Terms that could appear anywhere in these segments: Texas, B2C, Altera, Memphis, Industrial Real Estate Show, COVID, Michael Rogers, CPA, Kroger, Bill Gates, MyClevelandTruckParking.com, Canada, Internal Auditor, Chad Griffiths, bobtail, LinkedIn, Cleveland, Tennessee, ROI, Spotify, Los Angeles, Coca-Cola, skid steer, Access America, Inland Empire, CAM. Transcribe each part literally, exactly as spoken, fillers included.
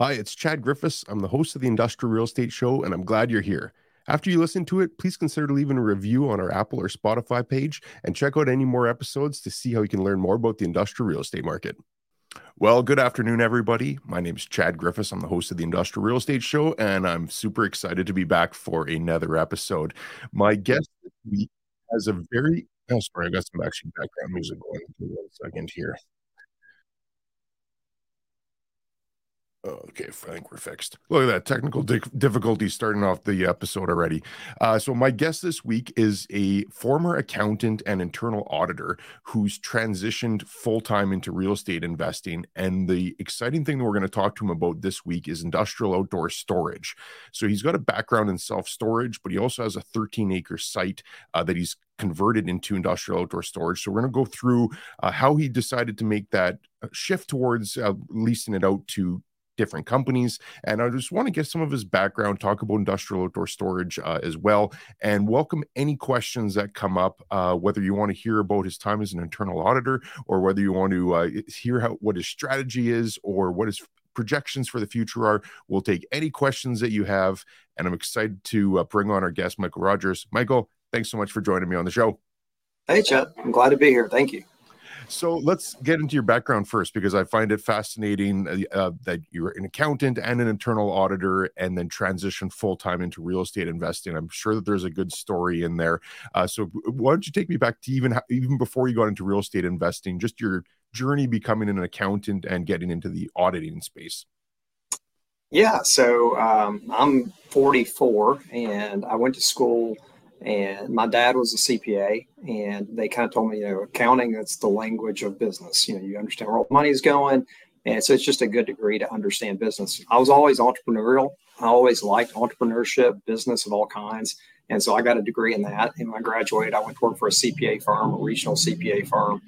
Hi, it's Chad Griffiths. I'm the host of the Industrial Real Estate Show, and I'm glad you're here. After you listen to it, please consider leaving a review on our Apple or Spotify page and check out any more episodes to see how you can learn more about the industrial real estate market. Well, good afternoon, everybody. My name is Chad Griffiths. I'm the host of the Industrial Real Estate Show, and I'm super excited to be back for another episode. My guest this week has a very... Oh, sorry, I got some actually background music going. Give me one second here. Okay, I think we're fixed. Look at that technical di- difficulty starting off the episode already. Uh, so my guest this week is a former accountant and internal auditor who's transitioned full-time into real estate investing. And the exciting thing that we're going to talk to him about this week is industrial outdoor storage. So he's got a background in self-storage, but he also has a thirteen-acre site uh, that he's converted into industrial outdoor storage. So we're going to go through uh, how he decided to make that shift towards uh, leasing it out to different companies. And I just want to get some of his background, talk about industrial outdoor storage uh, as well, and welcome any questions that come up, uh, whether you want to hear about his time as an internal auditor or whether you want to uh, hear how what his strategy is or what his projections for the future are. We'll take any questions that you have. And I'm excited to uh, bring on our guest, Michael Rogers. Michael, thanks so much for joining me on the show. Hey, Chad. I'm glad to be here. Thank you. So let's get into your background first, because I find it fascinating uh, that you're an accountant and an internal auditor and then transition full-time into real estate investing. I'm sure that there's a good story in there. Uh, so why don't you take me back to even, even before you got into real estate investing, just your journey becoming an accountant and getting into the auditing space. Yeah, so um, I'm forty-four and I went to school. And my dad was a C P A, and they kind of told me, you know, accounting, that's the language of business. You know, you understand where all the money is going. And so it's just a good degree to understand business. I was always entrepreneurial. I always liked entrepreneurship, business of all kinds. And so I got a degree in that. And when I graduated, I went to work for a C P A firm, a regional C P A firm.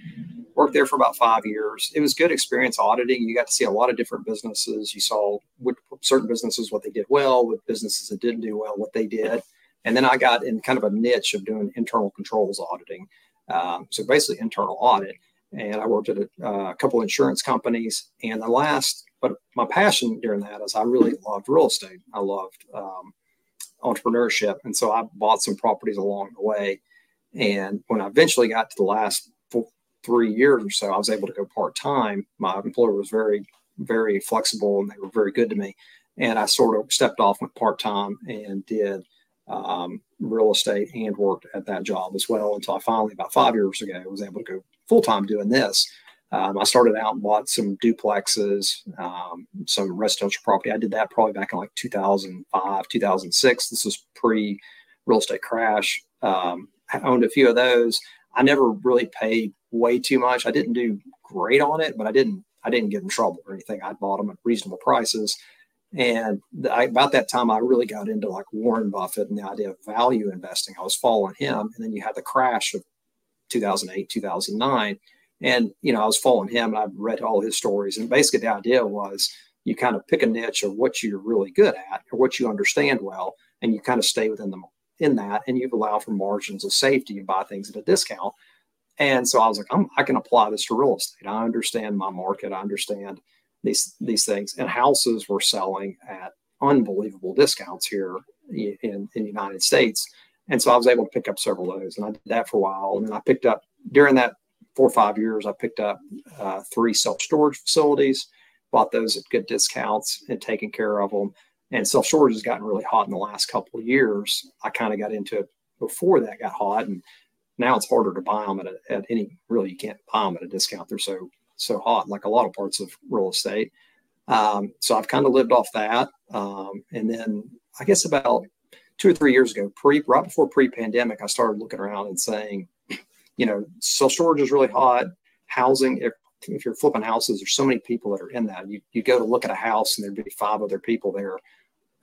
Worked there for about five years. It was good experience auditing. You got to see a lot of different businesses. You saw what, certain businesses, what they did well, what businesses that didn't do well, what they did. And then I got in kind of a niche of doing internal controls auditing. Um, so basically internal audit. And I worked at a uh, couple of insurance companies. And the last, but my passion during that is I really loved real estate. I loved um, entrepreneurship. And so I bought some properties along the way. And when I eventually got to the last four, three years or so, I was able to go part-time. My employer was very, very flexible and they were very good to me. And I sort of stepped off, went part-time and did um real estate and worked at that job as well until I finally about five years ago was able to go full-time doing this. um, I started out and bought some duplexes, um some residential property. I did that probably back in like two thousand five, two thousand six. This was pre real estate crash. um I owned a few of those. I never really paid way too much. I didn't do great on it, but I didn't I didn't get in trouble or anything. I bought them at reasonable prices. And I, about that time, I really got into like Warren Buffett and the idea of value investing. I was following him. And then you had the crash of two thousand eight, two thousand nine. And, you know, I was following him and I read all his stories. And basically the idea was you kind of pick a niche of what you're really good at or what you understand well, and you kind of stay within them in that. And you allow for margins of safety and buy things at a discount. And so I was like, I'm, I can apply this to real estate. I understand my market. I understand these these things. And houses were selling at unbelievable discounts here in, in the United States. And so I was able to pick up several of those. And I did that for a while. And then I picked up, during that four or five years, I picked up uh, three self-storage facilities, bought those at good discounts and taken care of them. And self-storage has gotten really hot in the last couple of years. I kind of got into it before that got hot. And now it's harder to buy them at, a, at any, really, you can't buy them at a discount. They're so so hot, like a lot of parts of real estate. Um, so I've kind of lived off that. Um, and then I guess about two or three years ago, pre right before pre-pandemic, I started looking around and saying, you know, self-storage is really hot. Housing, if, if you're flipping houses, there's so many people that are in that. You you go to look at a house and there'd be five other people there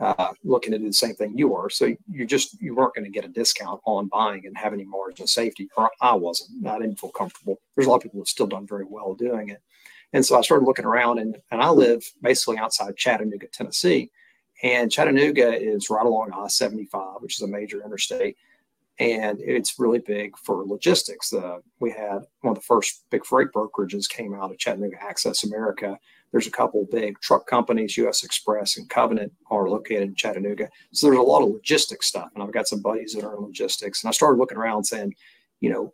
uh, looking to do the same thing you are. So you just, you weren't going to get a discount on buying and have any margin of safety, or I wasn't. I didn't feel comfortable. There's a lot of people that still done very well doing it. And so I started looking around, and, and I live basically outside Chattanooga, Tennessee. And Chattanooga is right along I seventy-five, which is a major interstate. And it's really big for logistics. Uh, we had one of the first big freight brokerages came out of Chattanooga, Access America, There's a couple big truck companies, U S Express and Covenant, are located in Chattanooga. So there's a lot of logistics stuff. And I've got some buddies that are in logistics. And I started looking around saying, you know,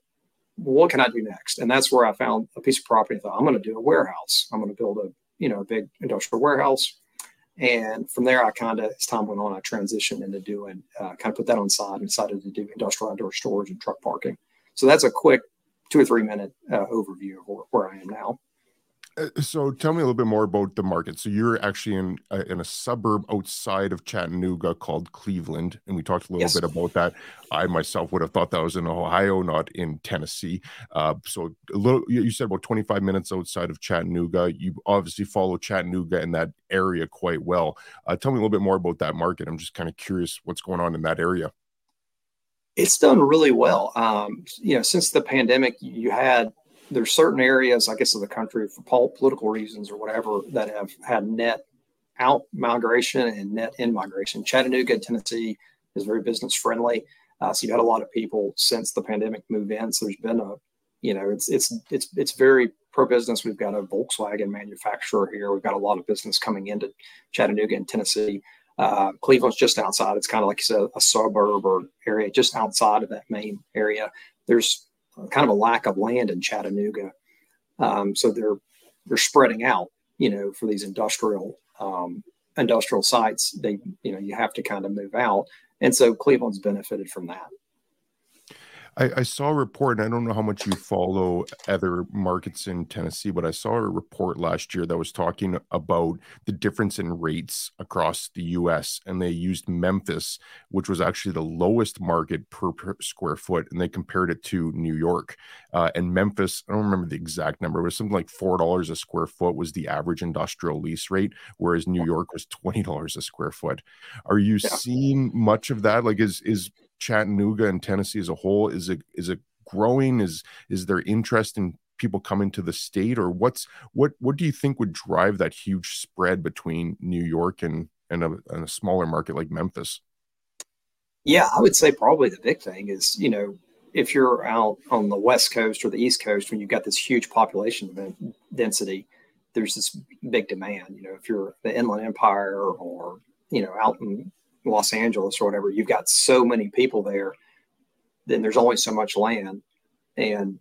what can I do next? And that's where I found a piece of property. I thought, I'm going to do a warehouse. I'm going to build a, you know, a big industrial warehouse. And from there, I kind of, as time went on, I transitioned into doing, uh, kind of put that on the side and decided to do industrial outdoor storage and truck parking. So that's a quick two or three minute uh, overview of where, where I am now. So tell me a little bit more about the market. So you're actually in a, in a suburb outside of Chattanooga called Cleveland, and we talked a little yes. bit about that. I myself would have thought that was in Ohio, not in Tennessee. Uh, so a little, you said about twenty-five minutes outside of Chattanooga. You obviously follow Chattanooga and that area quite well. Uh, tell me a little bit more about that market. I'm just kind of curious what's going on in that area. It's done really well. Um, you know, since the pandemic, you had. There's certain areas, I guess, of the country for political reasons or whatever that have had net out migration and net in migration. Chattanooga, Tennessee is very business friendly. Uh, so you've had a lot of people since the pandemic move in. So there's been a, you know, it's, it's, it's, it's very pro business. We've got a Volkswagen manufacturer here. We've got a lot of business coming into Chattanooga and Tennessee. Uh, Cleveland's just outside. It's kind of like you said, a suburb or area just outside of that main area. There's kind of a lack of land in Chattanooga. Um, so they're, they're spreading out, you know, for these industrial, um, industrial sites, they, you know, you have to kind of move out. And so Cleveland's benefited from that. I, I saw a report, and I don't know how much you follow other markets in Tennessee, but I saw a report last year that was talking about the difference in rates across the U S, and they used Memphis, which was actually the lowest market per, per square foot, and they compared it to New York. Uh, and Memphis, I don't remember the exact number, it was something like four dollars a square foot was the average industrial lease rate, whereas New York was twenty dollars a square foot. Are you yeah. seeing much of that? Like, is is Chattanooga and Tennessee as a whole, is it is it growing? Is is there interest in people coming to the state, or what's what what do you think would drive that huge spread between New York and and a, and a smaller market like Memphis? Yeah, I would say probably the big thing is, you know, if you're out on the West Coast or the East Coast, when you've got this huge population density, there's this big demand. You know, if you're the Inland Empire or, you know, out in Los Angeles or whatever, you've got so many people there, then there's only so much land, and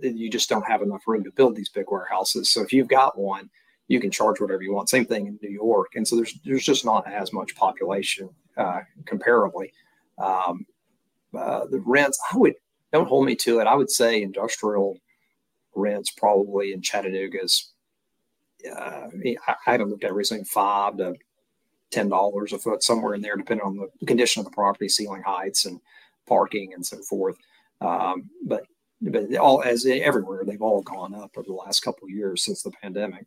th- you just don't have enough room to build these big warehouses. So if you've got one, you can charge whatever you want. Same thing in New York. And so there's there's just not as much population uh, comparably. Um, uh, the rents, I would, don't hold me to it. I would say industrial rents probably in Chattanooga's, uh, I, I haven't looked at it recently, five to ten dollars a foot, somewhere in there, depending on the condition of the property, ceiling heights and parking and so forth. Um, but but all as everywhere, they've all gone up over the last couple of years since the pandemic.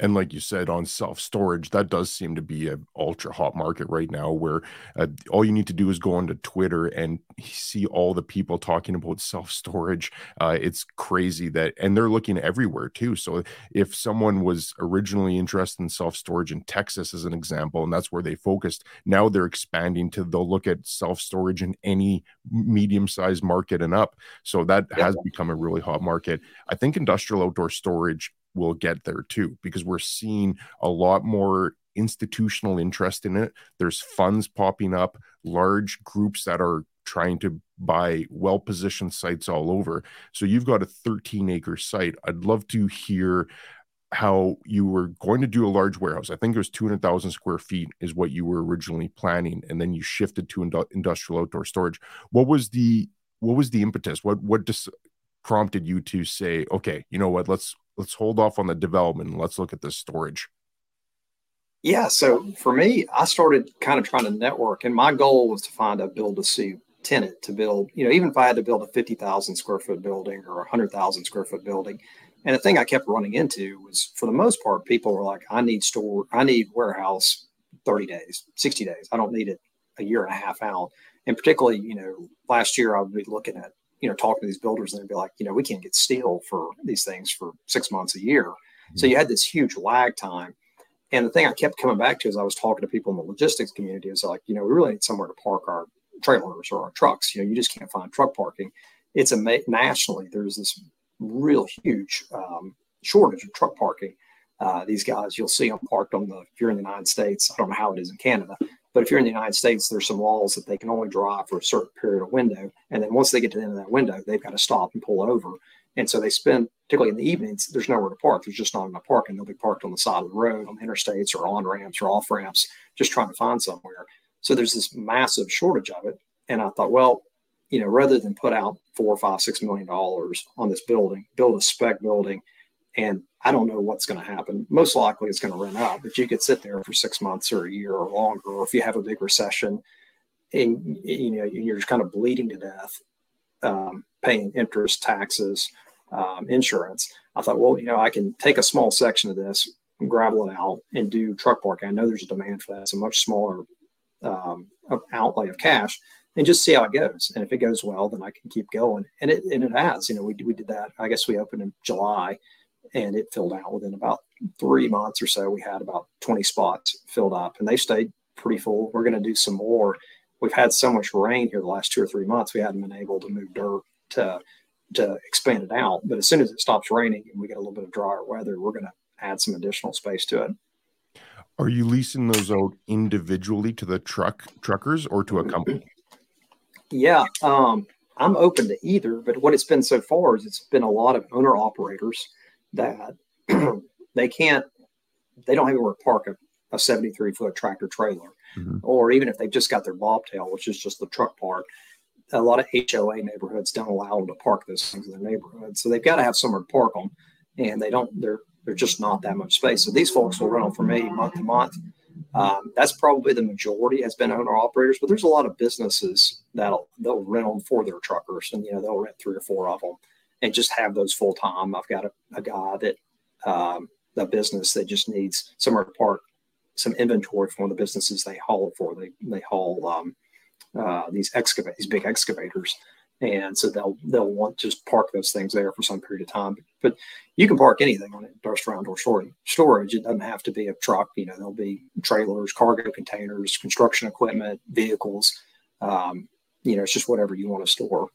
And like you said, on self-storage, that does seem to be an ultra hot market right now, where uh, all you need to do is go onto Twitter and see all the people talking about self-storage. Uh, it's crazy that, and they're looking everywhere too. So if someone was originally interested in self-storage in Texas, as an example, and that's where they focused, now they're expanding to, they'll look at self-storage in any medium-sized market and up. So that yeah. has become a really hot market. I think industrial outdoor storage will get there too, because we're seeing a lot more institutional interest in it. There's funds popping up, large groups that are trying to buy well-positioned sites all over. So you've got a thirteen acre site. I'd love to hear how you were going to do a large warehouse. I think it was two hundred thousand square feet is what you were originally planning. And then you shifted to ind- industrial outdoor storage. What was the, what was the impetus? What, what dis- prompted you to say, okay, you know what, let's, let's hold off on the development and let's look at this storage? Yeah. So for me, I started kind of trying to network, and my goal was to find a build to suit tenant to build, you know, even if I had to build a fifty thousand square foot building or a hundred thousand square foot building. And the thing I kept running into was, for the most part, people were like, I need store, I need warehouse thirty days, sixty days. I don't need it a year and a half out. And particularly, you know, last year I would be looking at, you know, talking to these builders, and they'd be like, you know, we can't get steel for these things for six months a year. Mm-hmm. So you had this huge lag time. And the thing I kept coming back to is, I was talking to people in the logistics community, is like, you know, we really need somewhere to park our trailers or our trucks. You know, you just can't find truck parking. It's a ma- nationally, there's this real huge um, shortage of truck parking. Uh, these guys, you'll see them parked on the, if you're in the United States, I don't know how it is in Canada, but if you're in the United States, there's some laws that they can only drive for a certain period of window. And then once they get to the end of that window, they've got to stop and pull over. And so they spend, particularly in the evenings, there's nowhere to park. There's just not enough parking. They'll be parked on the side of the road, on interstates or on ramps or off ramps, just trying to find somewhere. So there's this massive shortage of it. And I thought, well, you know, rather than put out four or five, six million dollars on this building, build a spec building, and I don't know what's going to happen. Most likely it's going to rent out, but you could sit there for six months or a year or longer, or if you have a big recession and, you know, you're just kind of bleeding to death, um, paying interest, taxes, um, insurance. I thought, well, you know, I can take a small section of this and gravel it out and do truck parking. I know there's a demand for that. It's a much smaller um, outlay of cash, and just see how it goes. And if it goes well, then I can keep going. And it and it has, you know, we we did that. I guess we opened in July, and it filled out within about three months or so. We had about twenty spots filled up, and they stayed pretty full. We're going to do some more. We've had so much rain here the last two or three months, we hadn't been able to move dirt to to expand it out. But as soon as it stops raining and we get a little bit of drier weather, we're going to add some additional space to it. Are you leasing those out individually to the truck truckers or to a company? Yeah, um, I'm open to either. But what it's been so far is it's been a lot of owner operators that they can't, they don't have anywhere to park a, a seventy-three foot tractor trailer, mm-hmm. or even if they've just got their bobtail, which is just the truck park. A lot of H O A neighborhoods don't allow them to park those things in their neighborhood, so they've got to have somewhere to park them, and they don't. They're they're just not that much space. So these folks will rental for me month to month. Um, that's probably the majority has been owner operators, but there's a lot of businesses that'll they'll rent them for their truckers, and you know they'll rent three or four of them and just have those full time. I've got a, a guy that um, the business that just needs somewhere to park some inventory for one of the businesses they haul for. They they haul um, uh, these excavate these big excavators, and so they'll they'll want to just park those things there for some period of time. But you can park anything on it, industrial outdoor storage. It doesn't have to be a truck. You know, there'll be trailers, cargo containers, construction equipment, vehicles. Um, you know, it's just whatever you want to store.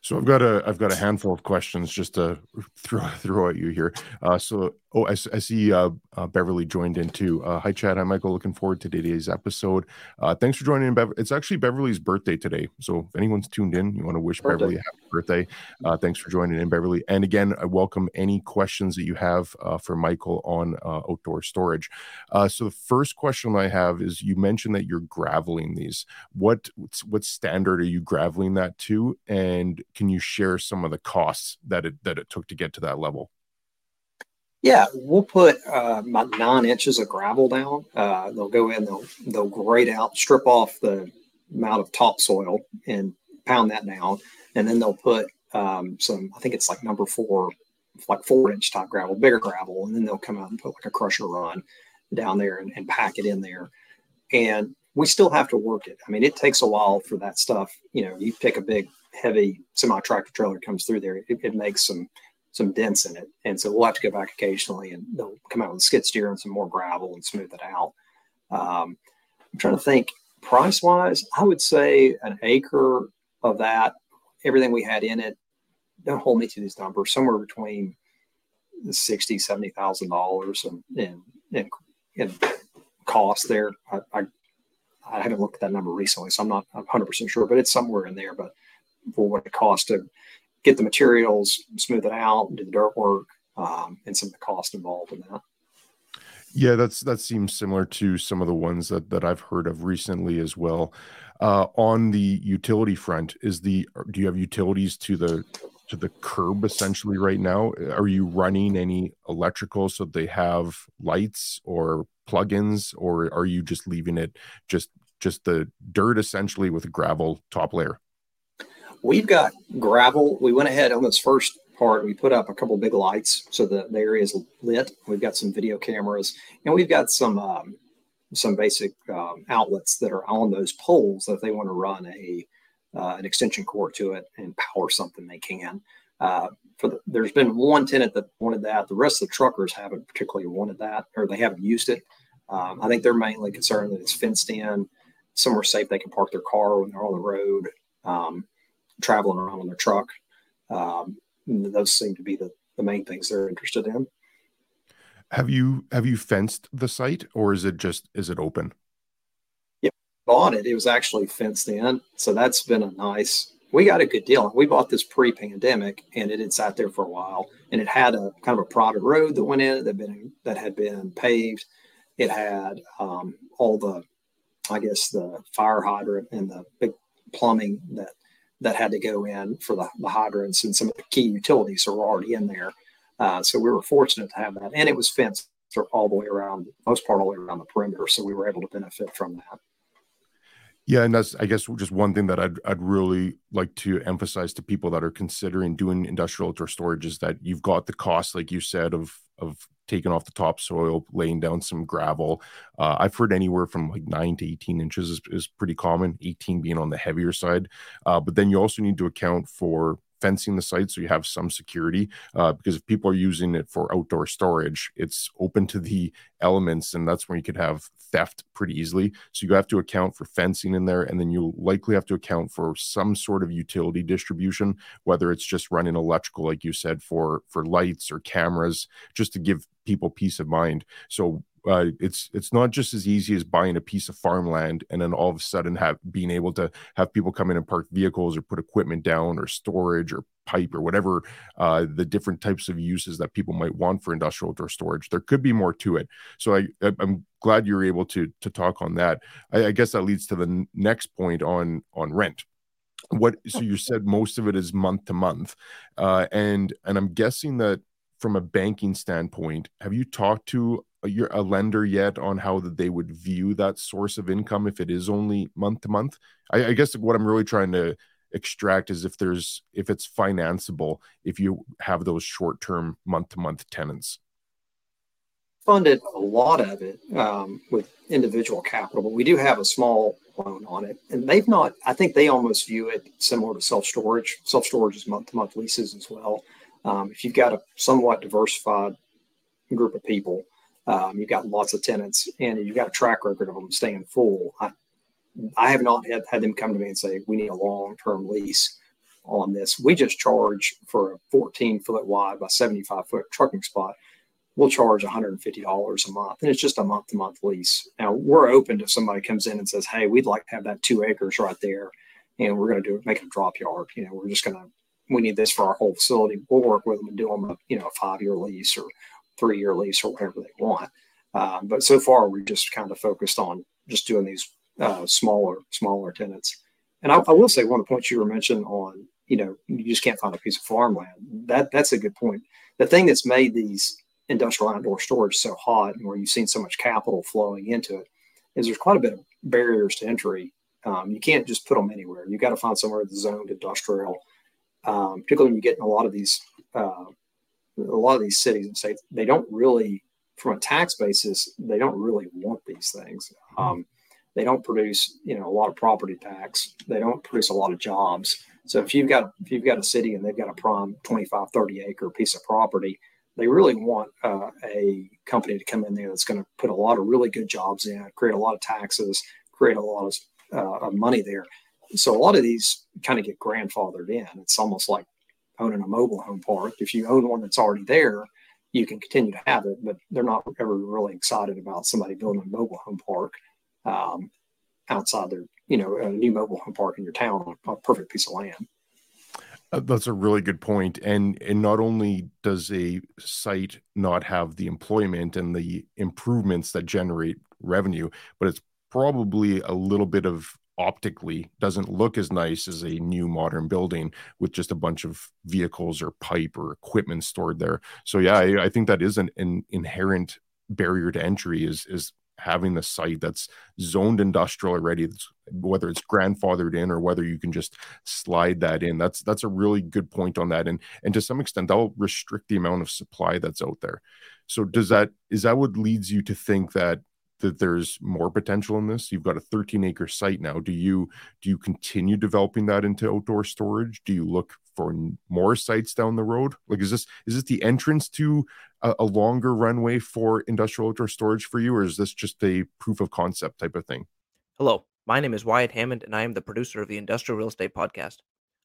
So I've got a I've got a handful of questions just to throw throw at you here. Uh, so oh, I, I see uh, uh, Beverly joined in too. Uh, hi, Chad. Hi, Michael. Looking forward to today's episode. Uh, thanks for joining in, Bev. It's actually Beverly's birthday today. So if anyone's tuned in, you want to wish birthday. Beverly a happy birthday. Uh, thanks for joining in, Beverly. And again, I welcome any questions that you have uh, for Michael on uh, outdoor storage. Uh, so the first question I have is: you mentioned that you're graveling these. What what standard are you graveling that to? And can you share some of the costs that it that it took to get to that level? Yeah, we'll put uh, about nine inches of gravel down. Uh, they'll go in, they'll they'll grade out, strip off the amount of topsoil and pound that down, and then they'll put um, some. I think it's like number four, like four inch type gravel, bigger gravel, and then they'll come out and put like a crusher run down there and, and pack it in there. And we still have to work it. I mean, it takes a while for that stuff. You know, you pick a big heavy semi-tractor trailer comes through there, it, it makes some some dents in it, and so we'll have to go back occasionally, and they'll come out with a skid steer and some more gravel and smooth it out. Um, I'm trying to think price-wise. I would say an acre of that, everything we had in it. Don't hold me to these numbers. Somewhere between sixty, seventy thousand dollars and and and cost there. I, I I haven't looked at that number recently, so I'm not one hundred percent sure, but it's somewhere in there. But for what it costs to get the materials, smooth it out, do the dirt work, um, and some of the cost involved in that. Yeah, that's that seems similar to some of the ones that, that I've heard of recently as well. Uh, on the utility front, is the do you have utilities to the to the curb essentially right now? Are you running any electrical so they have lights or plugins, or are you just leaving it just just the dirt essentially with a gravel top layer? We've got gravel. We went ahead on this first part. We put up a couple of big lights so that the area is lit. We've got some video cameras, and we've got some um, some basic um, outlets that are on those poles that if they want to run a uh, an extension cord to it and power something, they can. Uh, for the, there's been one tenant that wanted that. The rest of the truckers haven't particularly wanted that, or they haven't used it. Um, I think they're mainly concerned that it's fenced in, somewhere safe they can park their car when they're on the road. Um, traveling around on their truck. Um, those seem to be the, the main things they're interested in. Have you have you fenced the site, or is it just is it open? Yeah, bought it. It was actually fenced in, so that's been a nice. We got a good deal. We bought this pre-pandemic, and it had sat there for a while. And it had a kind of a private road that went in that been that had been paved. It had um, all the, I guess, the fire hydrant and the big plumbing that that had to go in for the, the hydrants, and some of the key utilities that were already in there. Uh, so we were fortunate to have that, and it was fenced all the way around, most part all the way around the perimeter. So we were able to benefit from that. Yeah, and that's, I guess, just one thing that I'd I'd really like to emphasize to people that are considering doing industrial outdoor storage is that you've got the cost, like you said, of of taking off the topsoil, laying down some gravel. Uh, I've heard anywhere from like nine to eighteen inches is, is pretty common, eighteen being on the heavier side. Uh, but then you also need to account for fencing the site so you have some security, uh, because if people are using it for outdoor storage, it's open to the elements, and that's when you could have theft pretty easily. So you have to account for fencing in there, and then you likely have to account for some sort of utility distribution, whether it's just running electrical, like you said, for for lights or cameras, just to give people peace of mind. So Uh, it's it's not just as easy as buying a piece of farmland and then all of a sudden have being able to have people come in and park vehicles or put equipment down or storage or pipe or whatever uh, the different types of uses that people might want for industrial outdoor storage. There could be more to it. So I, I'm glad you're able to to talk on that. I, I guess that leads to the next point on on rent. What so you said most of it is month to month, uh, and and I'm guessing that from a banking standpoint, have you talked to You're a lender yet on how that they would view that source of income if it is only month to month? I, I guess what I'm really trying to extract is if there's if it's financeable if you have those short-term month-to-month tenants. Funded a lot of it um, with individual capital, but we do have a small loan on it, and they've not. I think they almost view it similar to self-storage. Self-storage is month-to-month leases as well. Um, if you've got a somewhat diversified group of people. Um, you've got lots of tenants, and you've got a track record of them staying full. I, I have not had, had them come to me and say, we need a long-term lease on this. We just charge for a fourteen-foot wide by seventy-five-foot trucking spot. We'll charge one hundred fifty dollars a month, and it's just a month-to-month lease. Now, we're open to somebody comes in and says, hey, we'd like to have that two acres right there, and we're going to do make it a drop yard. You know, we're just going to – we need this for our whole facility. We'll work with them and do them a, you know, a five-year lease or – three-year lease or whatever they want. Uh, but so far, we're just kind of focused on just doing these uh, smaller, smaller tenants. And I, I will say one of the points you were mentioning on, you know, you just can't find a piece of farmland. That that's a good point. The thing that's made these industrial outdoor storage so hot and where you've seen so much capital flowing into it is there's quite a bit of barriers to entry. Um, you can't just put them anywhere. You've got to find somewhere that's zoned industrial, um, particularly when you get in a lot of these uh, a lot of these cities and states, they don't really, from a tax basis, they don't really want these things. Um, they don't produce, you know, a lot of property tax. They don't produce a lot of jobs. So if you've got, if you've got a city and they've got a prime twenty-five, thirty acre piece of property, they really want uh, a company to come in there that's going to put a lot of really good jobs in, create a lot of taxes, create a lot of, uh, of money there. So a lot of these kind of get grandfathered in. It's almost like owning a mobile home park. If you own one that's already there, you can continue to have it, but they're not ever really excited about somebody building a mobile home park um, outside their, you know, a new mobile home park in your town on a perfect piece of land. Uh, that's a really good point. And, and not only does a site not have the employment and the improvements that generate revenue, but it's probably a little bit of optically doesn't look as nice as a new modern building with just a bunch of vehicles or pipe or equipment stored there. So yeah, I, I think that is an, an inherent barrier to entry is, is having the site that's zoned industrial already, whether it's grandfathered in or whether you can just slide that in. That's, that's a really good point on that. And, and to some extent, that'll restrict the amount of supply that's out there. So does that, is that what leads you to think that that there's more potential in this? You've got a thirteen acre site now. Do you, do you continue developing that into outdoor storage? Do you look for more sites down the road? Like, is this, is this the entrance to a, a longer runway for industrial outdoor storage for you? Or is this just a proof of concept type of thing? Hello, my name is Wyatt Hammond, and I am the producer of the Industrial Real Estate Podcast.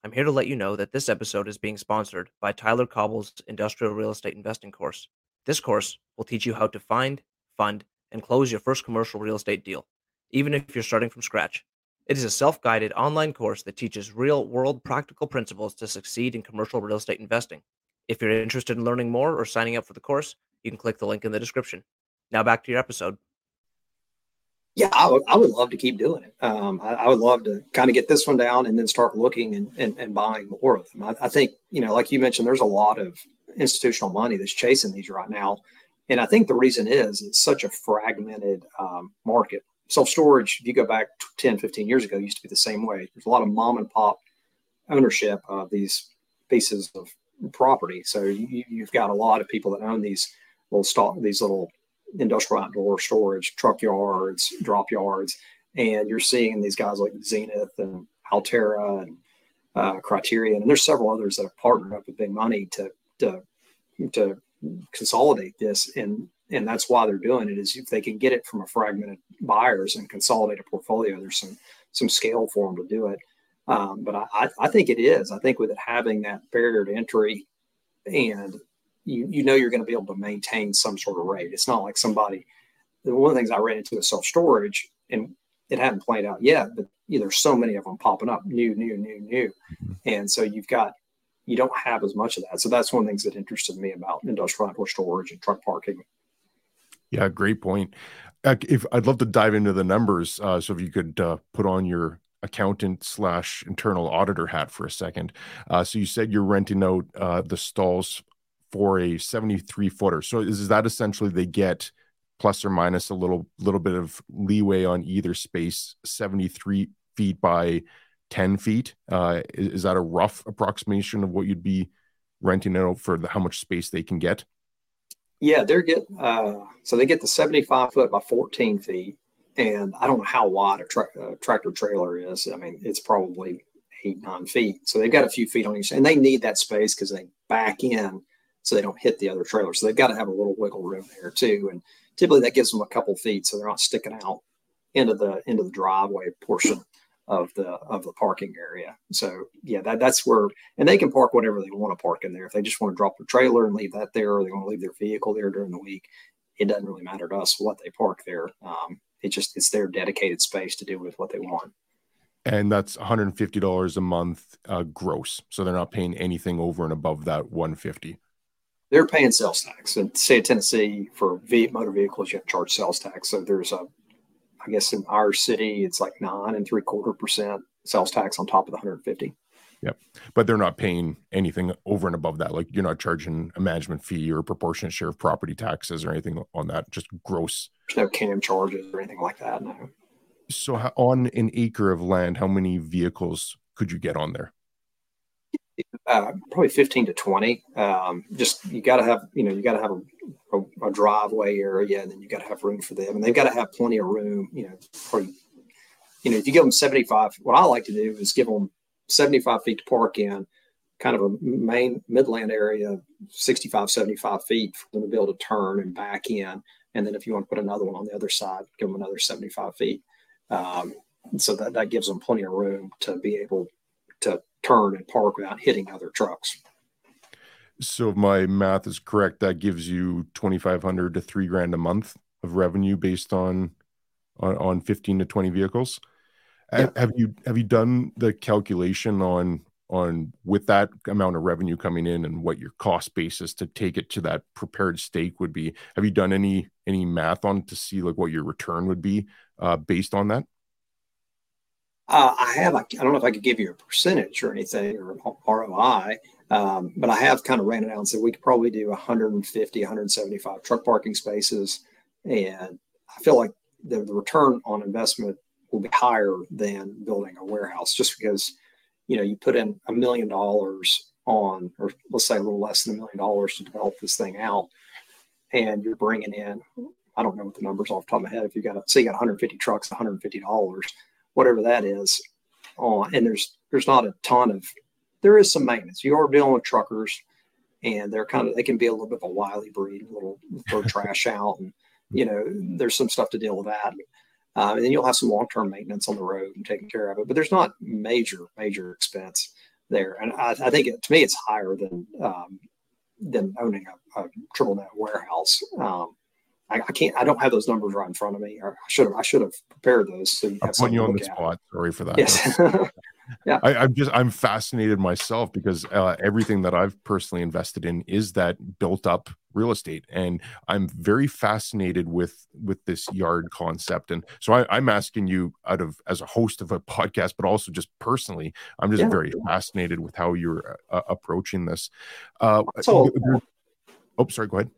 I'm here to let you know that this episode is being sponsored by Tyler Cobble's Industrial Real Estate Investing Course. This course will teach you how to find, fund, and close your first commercial real estate deal, even if you're starting from scratch. It is a self-guided online course that teaches real-world practical principles to succeed in commercial real estate investing. If you're interested in learning more or signing up for the course, you can click the link in the description. Now back to your episode. Yeah, I would, I would love to keep doing it. Um, I, I would love to kind of get this one down and then start looking and, and, and buying more of them. I, I think, you know, like you mentioned, there's a lot of institutional money that's chasing these right now. And I think the reason is it's such a fragmented um, market. Self-storage, if you go back ten, fifteen years ago, used to be the same way. There's a lot of mom and pop ownership of these pieces of property. So you, you've got a lot of people that own these little stock, these little industrial outdoor storage, truck yards, drop yards. And you're seeing these guys like Zenith and Altera and uh, Criterion. And there's several others that have partnered up with big money to, to, to consolidate this. And, and that's why they're doing it, is if they can get it from a fragmented buyers and consolidate a portfolio, there's some, some scale for them to do it. Um, but I, I think it is. I think with it having that barrier to entry, and you, you know you're going to be able to maintain some sort of rate. It's not like somebody – one of the things I ran into is self-storage, and it hadn't played out yet, but you know, there's so many of them popping up, new, new, new, new. And so you've got – you don't have as much of that. So that's one of the things that interested me about industrial outdoor storage and truck parking. Yeah, great point. If I'd love to dive into the numbers, uh, so if you could uh, put on your – accountant slash internal auditor hat for a second. Uh, so you said you're renting out uh, the stalls for a seventy-three footer. So is that essentially they get plus or minus a little little bit of leeway on either space, seventy-three feet by ten feet? Uh, is, is that a rough approximation of what you'd be renting out for the, how much space they can get? Yeah, they're get uh, so they get the seventy-five foot by fourteen feet. And I don't know how wide a tra- uh, tractor trailer is. I mean, it's probably eight, nine feet. So they've got a few feet on each side. And they need that space because they back in so they don't hit the other trailer. So they've got to have a little wiggle room there too. And typically that gives them a couple feet so they're not sticking out into the into the driveway portion of the of the parking area. So, yeah, that that's where – and they can park whatever they want to park in there. If they just want to drop their trailer and leave that there, or they want to leave their vehicle there during the week, it doesn't really matter to us what they park there. Um It just, it's their dedicated space to do with what they want. And that's one hundred fifty dollars a month uh, gross. So they're not paying anything over and above that one hundred fifty dollars. They're paying sales tax. In the state of Tennessee, for motor vehicles, you have to charge sales tax. So there's a, I guess in our city, it's like nine and three quarter percent sales tax on top of the one hundred fifty dollars. Yep. But they're not paying anything over and above that. Like you're not charging a management fee or proportionate share of property taxes or anything on that, just gross. There's no C A M charges or anything like that. No. So on an acre of land, how many vehicles could you get on there? Uh, probably fifteen to twenty. Um, just, you got to have, you know, you got to have a, a, a driveway area, and then you got to have room for them, and they've got to have plenty of room, you know, for, you know, if you give them seventy-five, what I like to do is give them seventy-five feet to park in, kind of a main midland area, sixty-five, seventy-five feet for them to be able to turn and back in. And then if you want to put another one on the other side, give them another seventy-five feet. Um, so that, that gives them plenty of room to be able to turn and park without hitting other trucks. So if my math is correct, that gives you twenty-five hundred to three grand a month of revenue based on, on, on fifteen to twenty vehicles. Yeah. Have you have you done the calculation on on with that amount of revenue coming in and what your cost basis to take it to that prepared stake would be? Have you done any any math on to see like what your return would be uh, based on that? Uh, I have. I don't know if I could give you a percentage or anything or R O I, um, but I have kind of ran it out and said we could probably do one hundred fifty, one hundred seventy-five truck parking spaces, and I feel like the, the return on investment will be higher than building a warehouse, just because, you know, you put in a million dollars on, or let's say a little less than a million dollars to develop this thing out, and you're bringing in, I don't know what the numbers off the top of my head, if you got to say you got one hundred fifty trucks, one hundred fifty dollars, whatever that is on, and there's, there's not a ton of, there is some maintenance. You are dealing with truckers, and they're kind of, they can be a little bit of a wily breed, a little throw trash out, and, you know, there's some stuff to deal with that. Um, and then you'll have some long-term maintenance on the road and taking care of it, but there's not major, major expense there. And I, I think it, to me, it's higher than um, them owning a, a triple net warehouse. Um, I, I can't. I don't have those numbers right in front of me. Or I should have. I should have prepared those. So you I'm putting you on the spot. Sorry for that. Yes. Yeah. I, I'm just. I'm fascinated myself because uh, everything that I've personally invested in is that built up real estate, and I'm very fascinated with with this yard concept. And so I, I'm asking you out of as a host of a podcast, but also just personally, I'm just yeah. very fascinated with how you're uh, approaching this. Uh, so, oh, sorry. Go ahead.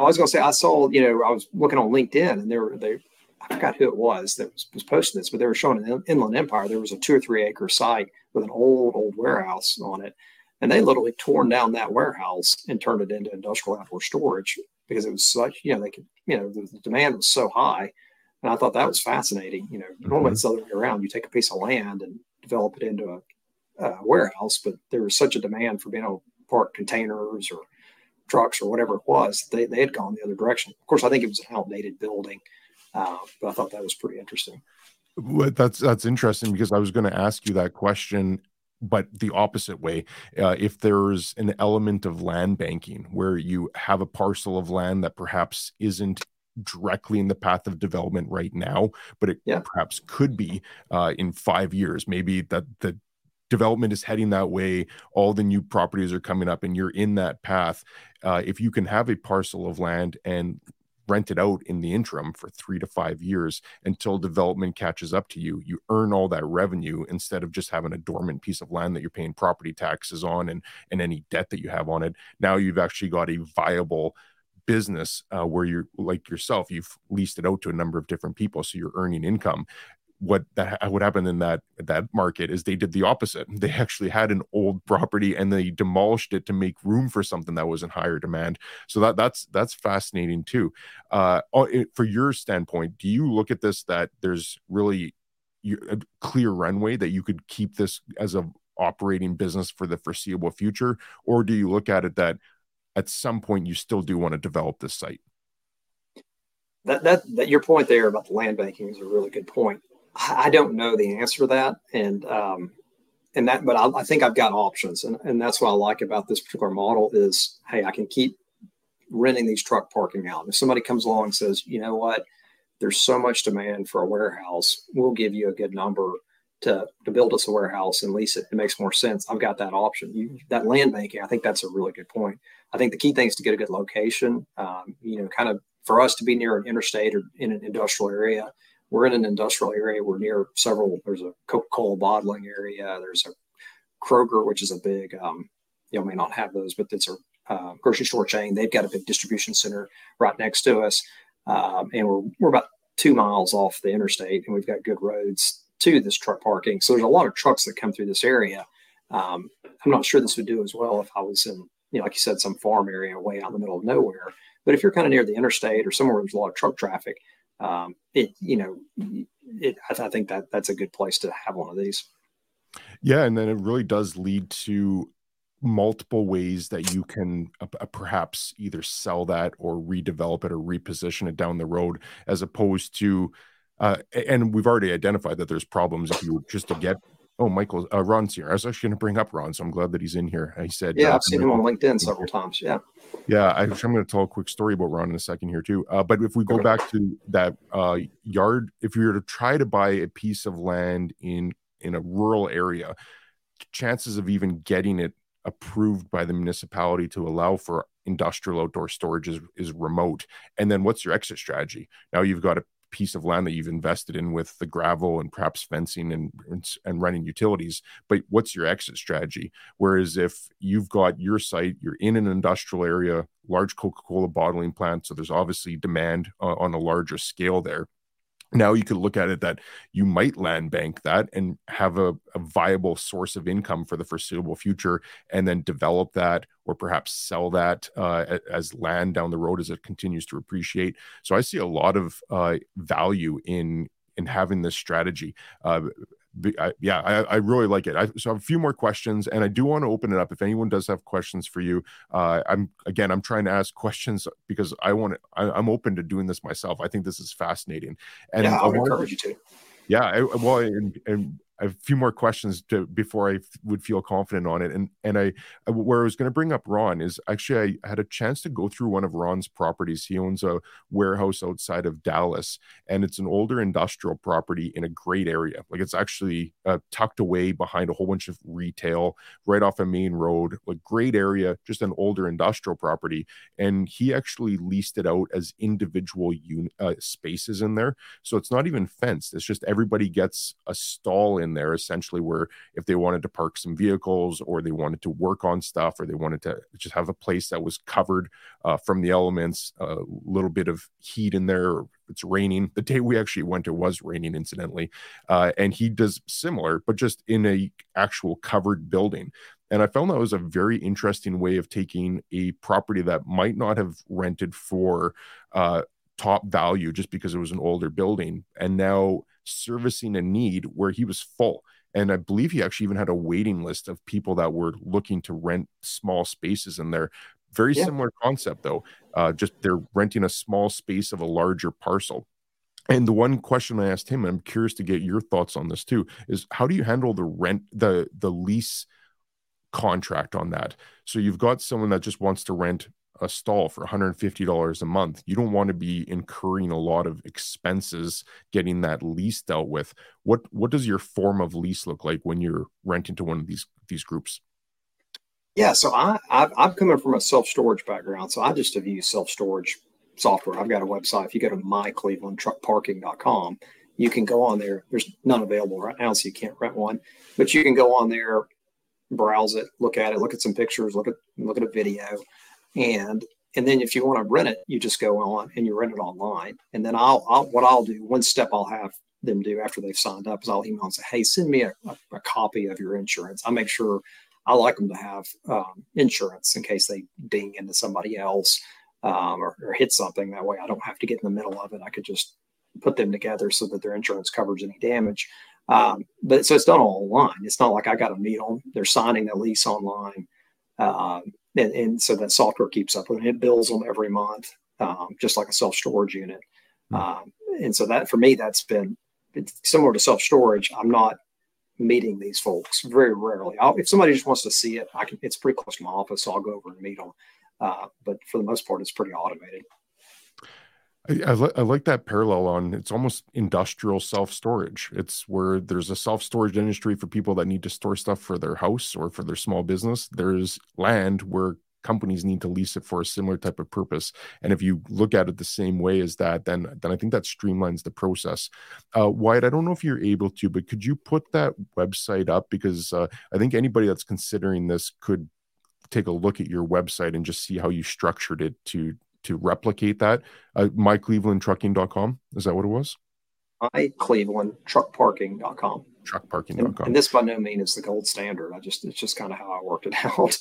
I was going to say, I saw, you know, I was looking on LinkedIn and there were, they, I forgot who it was that was, was posting this, but they were showing an Inland Empire. There was a two or three acre site with an old, old warehouse on it. And they literally torn down that warehouse and turned it into industrial outdoor storage because it was such, you know, they could, you know, the, the demand was so high. And I thought that was fascinating. You know, normally it's the other way around. You take a piece of land and develop it into a, a warehouse, but there was such a demand for being able to park containers or trucks or whatever it was, they, they had gone the other direction. Of course, I think it was an outdated building, uh, but I thought that was pretty interesting. Well, that's that's interesting because I was going to ask you that question, but the opposite way. Uh, if there's an element of land banking where you have a parcel of land that perhaps isn't directly in the path of development right now, but it yeah. perhaps could be uh, in five years, maybe that the development is heading that way, all the new properties are coming up and you're in that path. Uh, if you can have a parcel of land and rent it out in the interim for three to five years until development catches up to you, you earn all that revenue instead of just having a dormant piece of land that you're paying property taxes on and, and any debt that you have on it. Now you've actually got a viable business uh, where you're like yourself, you've leased it out to a number of different people. So you're earning income. What that what happened in that that market is they did the opposite. They actually had an old property and they demolished it to make room for something that was in higher demand. So that that's that's fascinating too. Uh, for your standpoint, do you look at this that there's really a clear runway that you could keep this as a operating business for the foreseeable future, or do you look at it that at some point you still do want to develop this site? That that, that your point there about the land banking is a really good point. I don't know the answer to that. And, um, and that, but I, I think I've got options. And, and that's what I like about this particular model is, hey, I can keep renting these truck parking out. And if somebody comes along and says, you know what, there's so much demand for a warehouse, we'll give you a good number to, to build us a warehouse and lease it. It makes more sense. I've got that option. You, that land banking, I think that's a really good point. I think the key thing is to get a good location, um, you know, kind of for us to be near an interstate or in an industrial area. We're in an industrial area. We're near several. There's a Coca-Cola bottling area. There's a Kroger, which is a big, um, you know, may not have those, but it's a uh, grocery store chain. They've got a big distribution center right next to us. Um, and we're we're about two miles off the interstate, and we've got good roads to this truck parking. So there's a lot of trucks that come through this area. Um, I'm not sure this would do as well if I was in, you know, like you said, some farm area way out in the middle of nowhere. But if you're kind of near the interstate or somewhere where there's a lot of truck traffic, um it you know it I, th- I think that that's a good place to have one of these. Yeah, and then it really does lead to multiple ways that you can uh, perhaps either sell that or redevelop it or reposition it down the road, as opposed to uh and we've already identified that there's problems if you just to get oh Michael uh, Ron's here. I was actually going to bring up Ron, so I'm glad that he's in here. He said yeah uh, I've seen him on LinkedIn several times. Yeah. Yeah, I'm going to tell a quick story about Ron in a second here too. Uh, but if we go back to that uh, yard, if you were to try to buy a piece of land in in a rural area, chances of even getting it approved by the municipality to allow for industrial outdoor storage is, is remote. And then what's your exit strategy? Now you've got a piece of land that you've invested in with the gravel and perhaps fencing and, and and running utilities, but what's your exit strategy? Whereas if you've got your site, you're in an industrial area, large Coca-Cola bottling plant, so there's obviously demand uh, on a larger scale there. Now you could look at it that you might land bank that and have a, a viable source of income for the foreseeable future, and then develop that or perhaps sell that uh, as land down the road as it continues to appreciate. So I see a lot of uh, value in in having this strategy. Uh, I, yeah, I, I really like it. I, so I have a few more questions, and I do want to open it up. If anyone does have questions for you, uh, I'm again, I'm trying to ask questions because I want to. I, I'm open to doing this myself. I think this is fascinating, and yeah, I would encourage you to. Yeah, I, well, and, and a few more questions to, before I f- would feel confident on it. And and I, I where I was going to bring up Ron is actually I had a chance to go through one of Ron's properties. He owns a warehouse outside of Dallas, and it's an older industrial property in a great area. Like it's actually uh, tucked away behind a whole bunch of retail right off a main road, like great area, just an older industrial property. And he actually leased it out as individual un- uh, spaces in there. So it's not even fenced. It's just everybody gets a stall in there essentially, where if they wanted to park some vehicles or they wanted to work on stuff or they wanted to just have a place that was covered uh, from the elements, a uh, little bit of heat in there. It's raining. The day we actually went, it was raining, incidentally. Uh, and he does similar, but just in a actual covered building. And I found that was a very interesting way of taking a property that might not have rented for uh, top value just because it was an older building, and now servicing a need where he was full. And I believe he actually even had a waiting list of people that were looking to rent small spaces in there. Very yeah. similar concept though. Uh, just they're renting a small space of a larger parcel. And the one question I asked him, and I'm curious to get your thoughts on this too, is how do you handle the rent, the, the lease contract on that? So you've got someone that just wants to rent a stall for one hundred fifty dollars a month. You don't want to be incurring a lot of expenses getting that lease dealt with. What what does your form of lease look like when you're renting to one of these these groups? Yeah, so I I've, I'm coming from a self-storage background, so I just have used self-storage software. I've got a website. If you go to my Cleveland Truck Parking dot com, you can go on there. There's none available right now, so you can't rent one, but you can go on there, browse it, look at it, look at some pictures, look at look at a video. And and then if you want to rent it, you just go on and you rent it online. And then I'll, I'll what I'll do, one step I'll have them do after they've signed up is I'll email and say, hey, send me a, a, a copy of your insurance. I make sure I like them to have um, insurance in case they ding into somebody else um, or, or hit something. That way I don't have to get in the middle of it. I could just put them together so that their insurance covers any damage. Um, but so it's done all online. It's not like I got to meet them. They're signing the lease online. Um, And, and so that software keeps up with it. It bills them every month, um, just like a self-storage unit. Um, and so that, for me, that's been it's similar to self-storage. I'm not meeting these folks very rarely. I'll, if somebody just wants to see it, I can. It's pretty close to my office, so I'll go over and meet them. Uh, but for the most part, it's pretty automated. I, I, li- I like that parallel on it's almost industrial self-storage. It's where there's a self-storage industry for people that need to store stuff for their house or for their small business. There's land where companies need to lease it for a similar type of purpose. And if you look at it the same way as that, then, then I think that streamlines the process. Uh, Wyatt, I don't know if you're able to, but could you put that website up? Because uh, I think anybody that's considering this could take a look at your website and just see how you structured it to to replicate that. uh, my Cleveland Trucking dot com, is that what it was? my Cleveland Truck Parking dot com. Truck Parking dot com. And, and this by no means is the gold standard. I just, it's just kind of how I worked it out.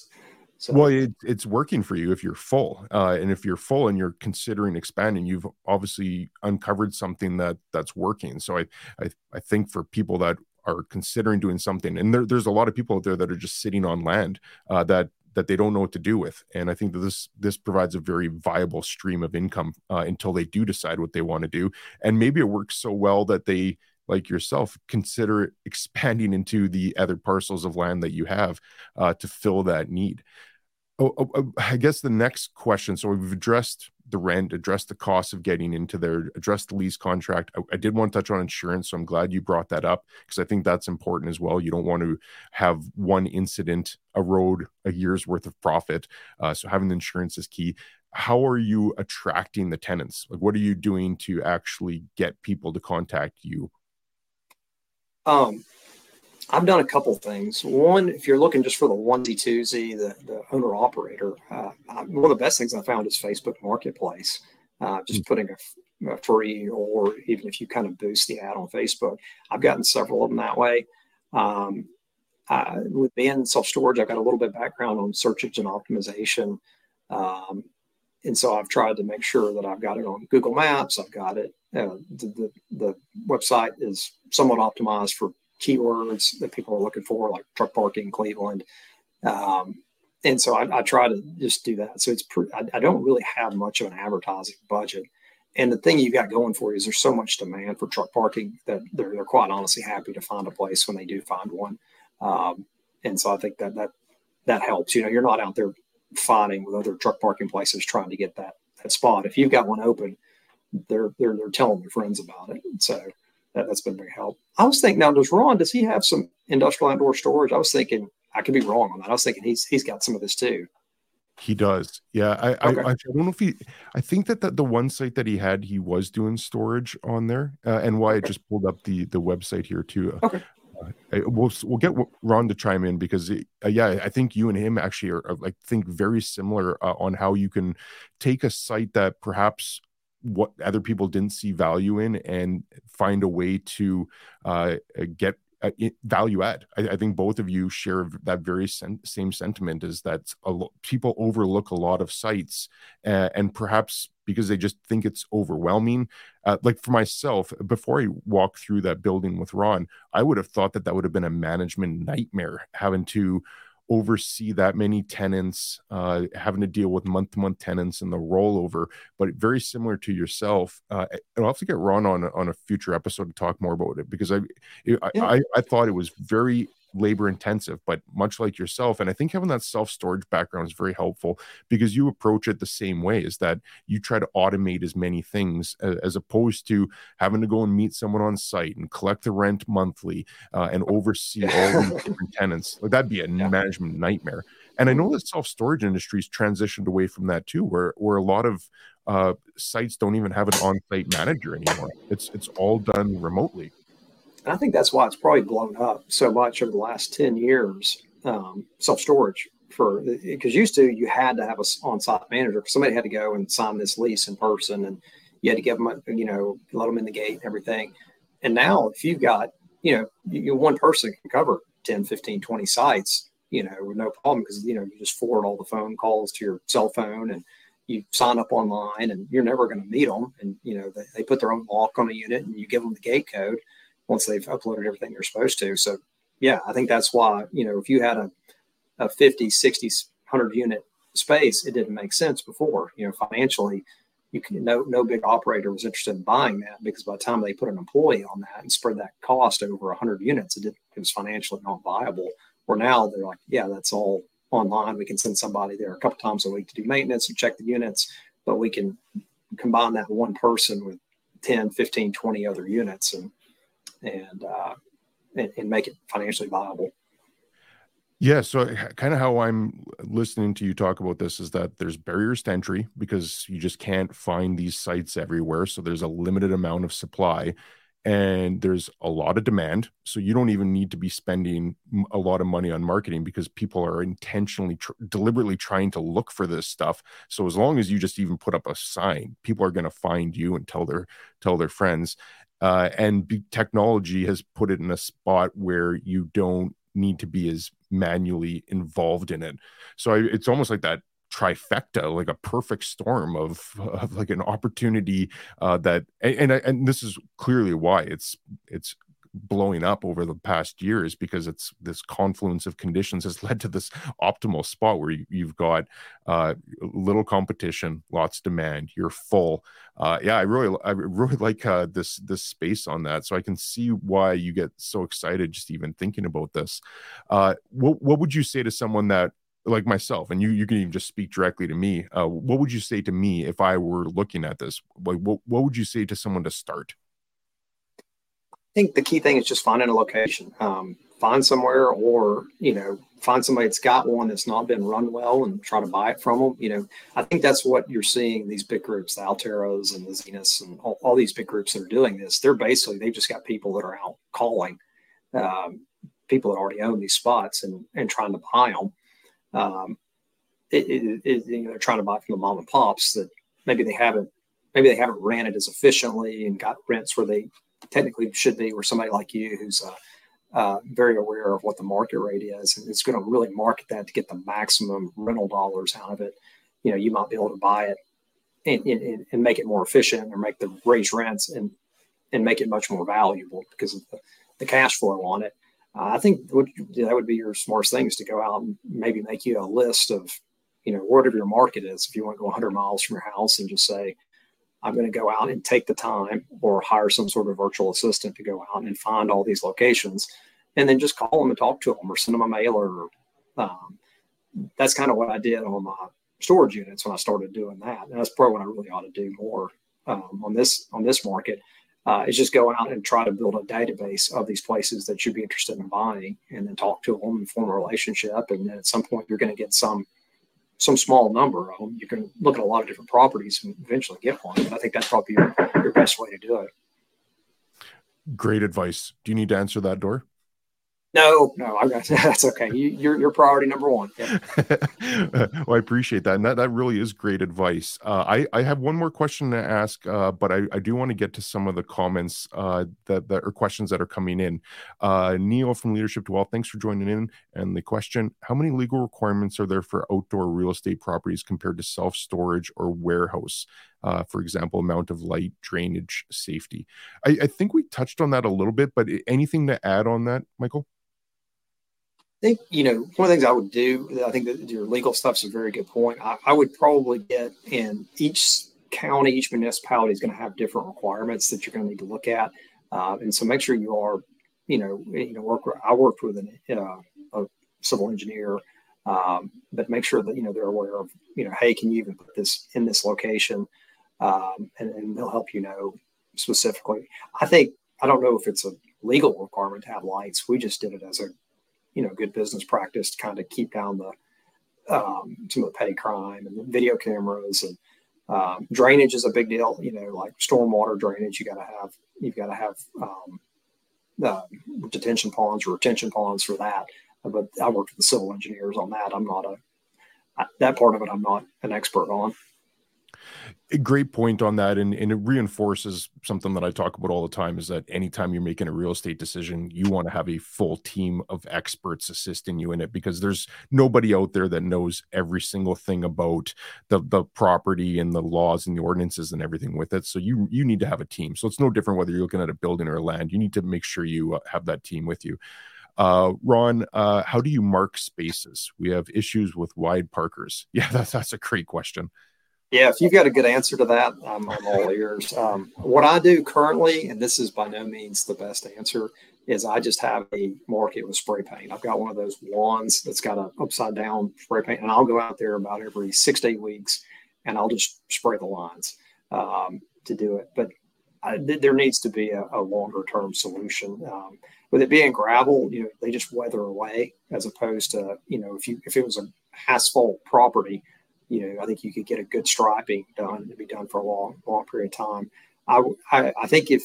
So. Well, it, it's working for you if you're full. Uh, and if you're full and you're considering expanding, you've obviously uncovered something that that's working. So I, I, I think for people that are considering doing something, and there, there's a lot of people out there that are just sitting on land uh, that that they don't know what to do with. And I think that this this provides a very viable stream of income uh, until they do decide what they want to do. And maybe it works so well that they, like yourself, consider expanding into the other parcels of land that you have uh, to fill that need. Oh, oh, oh, I guess the next question, so we've addressed the rent, addressed the cost of getting into there, addressed the lease contract. I, I did want to touch on insurance, so I'm glad you brought that up because I think that's important as well. You don't want to have one incident erode a year's worth of profit. Uh, so having the insurance is key. How are you attracting the tenants? Like, what are you doing to actually get people to contact you? Um. I've done a couple things. One, if you're looking just for the onesie twosie, the, the owner operator, uh, one of the best things I found is Facebook Marketplace. Uh, just putting a, a free, or even if you kind of boost the ad on Facebook, I've gotten several of them that way. Um, I, with being self-storage, I've got a little bit of background on search engine optimization. Um, and so I've tried to make sure that I've got it on Google Maps. I've got it. Uh, the, the, the website is somewhat optimized for keywords that people are looking for, like truck parking, Cleveland. Um, and so I, I try to just do that. So it's, pre- I, I don't really have much of an advertising budget. And the thing you've got going for you is there's so much demand for truck parking that they're, they're quite honestly happy to find a place when they do find one. Um, and so I think that that that helps. You know, you're not out there fighting with other truck parking places trying to get that that spot. If you've got one open, they're they're they're telling their friends about it. And so that, that's been a big help. I was thinking, now does Ron, does he have some industrial outdoor storage? I was thinking, I could be wrong on that. I was thinking he's he's got some of this too. He does. Yeah. I, okay. I, I don't know if he, I think that, that the one site that he had, he was doing storage on there, uh, and why okay. I just pulled up the, the website here too. Okay. Uh, I, we'll, we'll get Ron to chime in because it, uh, yeah, I think you and him actually are, are like, think very similar uh, on how you can take a site that perhaps what other people didn't see value in and find a way to uh, get Uh, value add. I, I think both of you share that very sen- same sentiment, is that a lo- people overlook a lot of sites uh, and perhaps because they just think it's overwhelming. Uh, like for myself, before I walked through that building with Ron, I would have thought that that would have been a management nightmare, having to oversee that many tenants, uh, having to deal with month-to-month tenants and the rollover, but very similar to yourself. Uh, and I'll have to get Ron on on a future episode to talk more about it, because I it, yeah. I, I thought it was very labor-intensive, but much like yourself, and I think having that self-storage background is very helpful, because you approach it the same way, is that you try to automate as many things as, as opposed to having to go and meet someone on site and collect the rent monthly uh, and oversee all these different tenants. Like, that'd be a yeah. management nightmare. And I know the self-storage industry's transitioned away from that too, where where a lot of uh, sites don't even have an on-site manager anymore. It's it's all done remotely. And I think that's why it's probably blown up so much over the last ten years, um, self-storage, for because used to you had to have an on-site manager. Somebody had to go and sign this lease in person, and you had to give them, you know, let them in the gate and everything. And now if you've got, you know, you, one person can cover ten, fifteen, twenty sites, you know, with no problem, because, you know, you just forward all the phone calls to your cell phone and you sign up online, and you're never going to meet them. And, you know, they, they put their own lock on a unit and you give them the gate code once they've uploaded everything they're supposed to. So, yeah, I think that's why, you know, if you had a, a fifty, sixty, one hundred unit space, it didn't make sense before. You know, financially, you can, no, no big operator was interested in buying that, because by the time they put an employee on that and spread that cost over one hundred units, it, didn't, it was financially not viable. Where now they're like, yeah, that's all online. We can send somebody there a couple times a week to do maintenance and check the units, but we can combine that one person with ten, fifteen, twenty other units and and uh and, and make it financially viable. Yeah, so kind of how I'm listening to you talk about this is that there's barriers to entry, because you just can't find these sites everywhere, so there's a limited amount of supply and there's a lot of demand, so you don't even need to be spending a lot of money on marketing, because people are intentionally tr- deliberately trying to look for this stuff. So as long as you just even put up a sign, people are going to find you and tell their tell their friends. Uh, and be- technology has put it in a spot where you don't need to be as manually involved in it. So I, it's almost like that trifecta, like a perfect storm of, of like an opportunity uh, that, and, and and this is clearly why it's it's blowing up over the past years, because it's this confluence of conditions has led to this optimal spot where you, you've got uh, little competition, lots of demand, you're full. Uh, yeah, I really, I really like uh, this this space on that. So I can see why you get so excited just even thinking about this. Uh, what what would you say to someone that, like myself, and you you can even just speak directly to me? Uh, what would you say to me if I were looking at this? Like, what what would you say to someone to start? I think the key thing is just finding a location, um, find somewhere, or, you know, find somebody that's got one that's not been run well and try to buy it from them. You know, I think that's what you're seeing these big groups, the Alteras and the Zeniths and all, all these big groups that are doing this. They're basically, they've just got people that are out calling um, people that already own these spots and, and trying to buy them. Um, it, it, it, you know, they're trying to buy from the mom and pops that maybe they haven't, maybe they haven't ran it as efficiently and got rents where they technically should be, where somebody like you who's uh, uh, very aware of what the market rate is, and it's going to really market that to get the maximum rental dollars out of it. You know, you might be able to buy it and, and, and make it more efficient, or make the raise rents and, and make it much more valuable because of the, the cash flow on it. Uh, I think what, that would be your smartest thing, is to go out and maybe make you a list of, you know, whatever your market is. If you want to go one hundred miles from your house and just say, I'm going to go out and take the time or hire some sort of virtual assistant to go out and find all these locations and then just call them and talk to them or send them a mailer. Um, that's kind of what I did on my storage units when I started doing that. And that's probably what I really ought to do more um, on this, on this market uh, is just go out and try to build a database of these places that you'd be interested in buying and then talk to them and form a relationship. And then at some point you're going to get some, some small number of them. You can look at a lot of different properties and eventually get one. But I think that's probably your, your best way to do it. Great advice. Do you need to answer that door? No, no, I got that's okay. You, you're, you're priority number one. Yeah. Well, I appreciate that. And that, that really is great advice. Uh, I, I have one more question to ask, uh, but I, I do want to get to some of the comments uh, that, that are questions that are coming in. Uh, Neil from Leadership to Wealth, thanks for joining in. And the question, how many legal requirements are there for outdoor real estate properties compared to self-storage or warehouse? Uh, for example, amount of light, drainage, safety. I, I think we touched on that a little bit, but anything to add on that, Michael? I think, you know, one of the things I would do, I think that your legal stuff's a very good point. I, I would probably get in each county, each municipality is going to have different requirements that you're going to need to look at. Uh, and so make sure you are, you know, you know, work. I worked with an, uh, a civil engineer, um, but make sure that, you know, they're aware of, you know, hey, can you even put this in this location? Um, and, and they'll help you know specifically. I think, I don't know if it's a legal requirement to have lights. We just did it as a you know, good business practice to kind of keep down the, um, some of the petty crime and the video cameras and, um, drainage is a big deal, you know, like stormwater drainage, you gotta have, you've got to have, um, uh, detention ponds or retention ponds for that. But I worked with the civil engineers on that. I'm not a, I, that part of it, I'm not an expert on. A great point on that. And, and it reinforces something that I talk about all the time is that anytime you're making a real estate decision, you want to have a full team of experts assisting you in it, because there's nobody out there that knows every single thing about the, the property and the laws and the ordinances and everything with it. So you, you need to have a team. So it's no different whether you're looking at a building or a land. You need to make sure you have that team with you. Uh, Ron, uh, how do you mark spaces? We have issues with wide parkers. Yeah, that's, that's a great question. Yeah, if you've got a good answer to that, I'm, I'm all ears. Um, what I do currently, and this is by no means the best answer, is I just have a market with spray paint. I've got one of those wands that's got an upside down spray paint, and I'll go out there about every six to eight weeks, and I'll just spray the lines um, to do it. But I, there needs to be a, a longer term solution. Um, with it being gravel, you know, they just weather away, as opposed to, you know, if you if it was an asphalt property, you know, I think you could get a good striping done to be done for a long, long period of time. I, I, I think if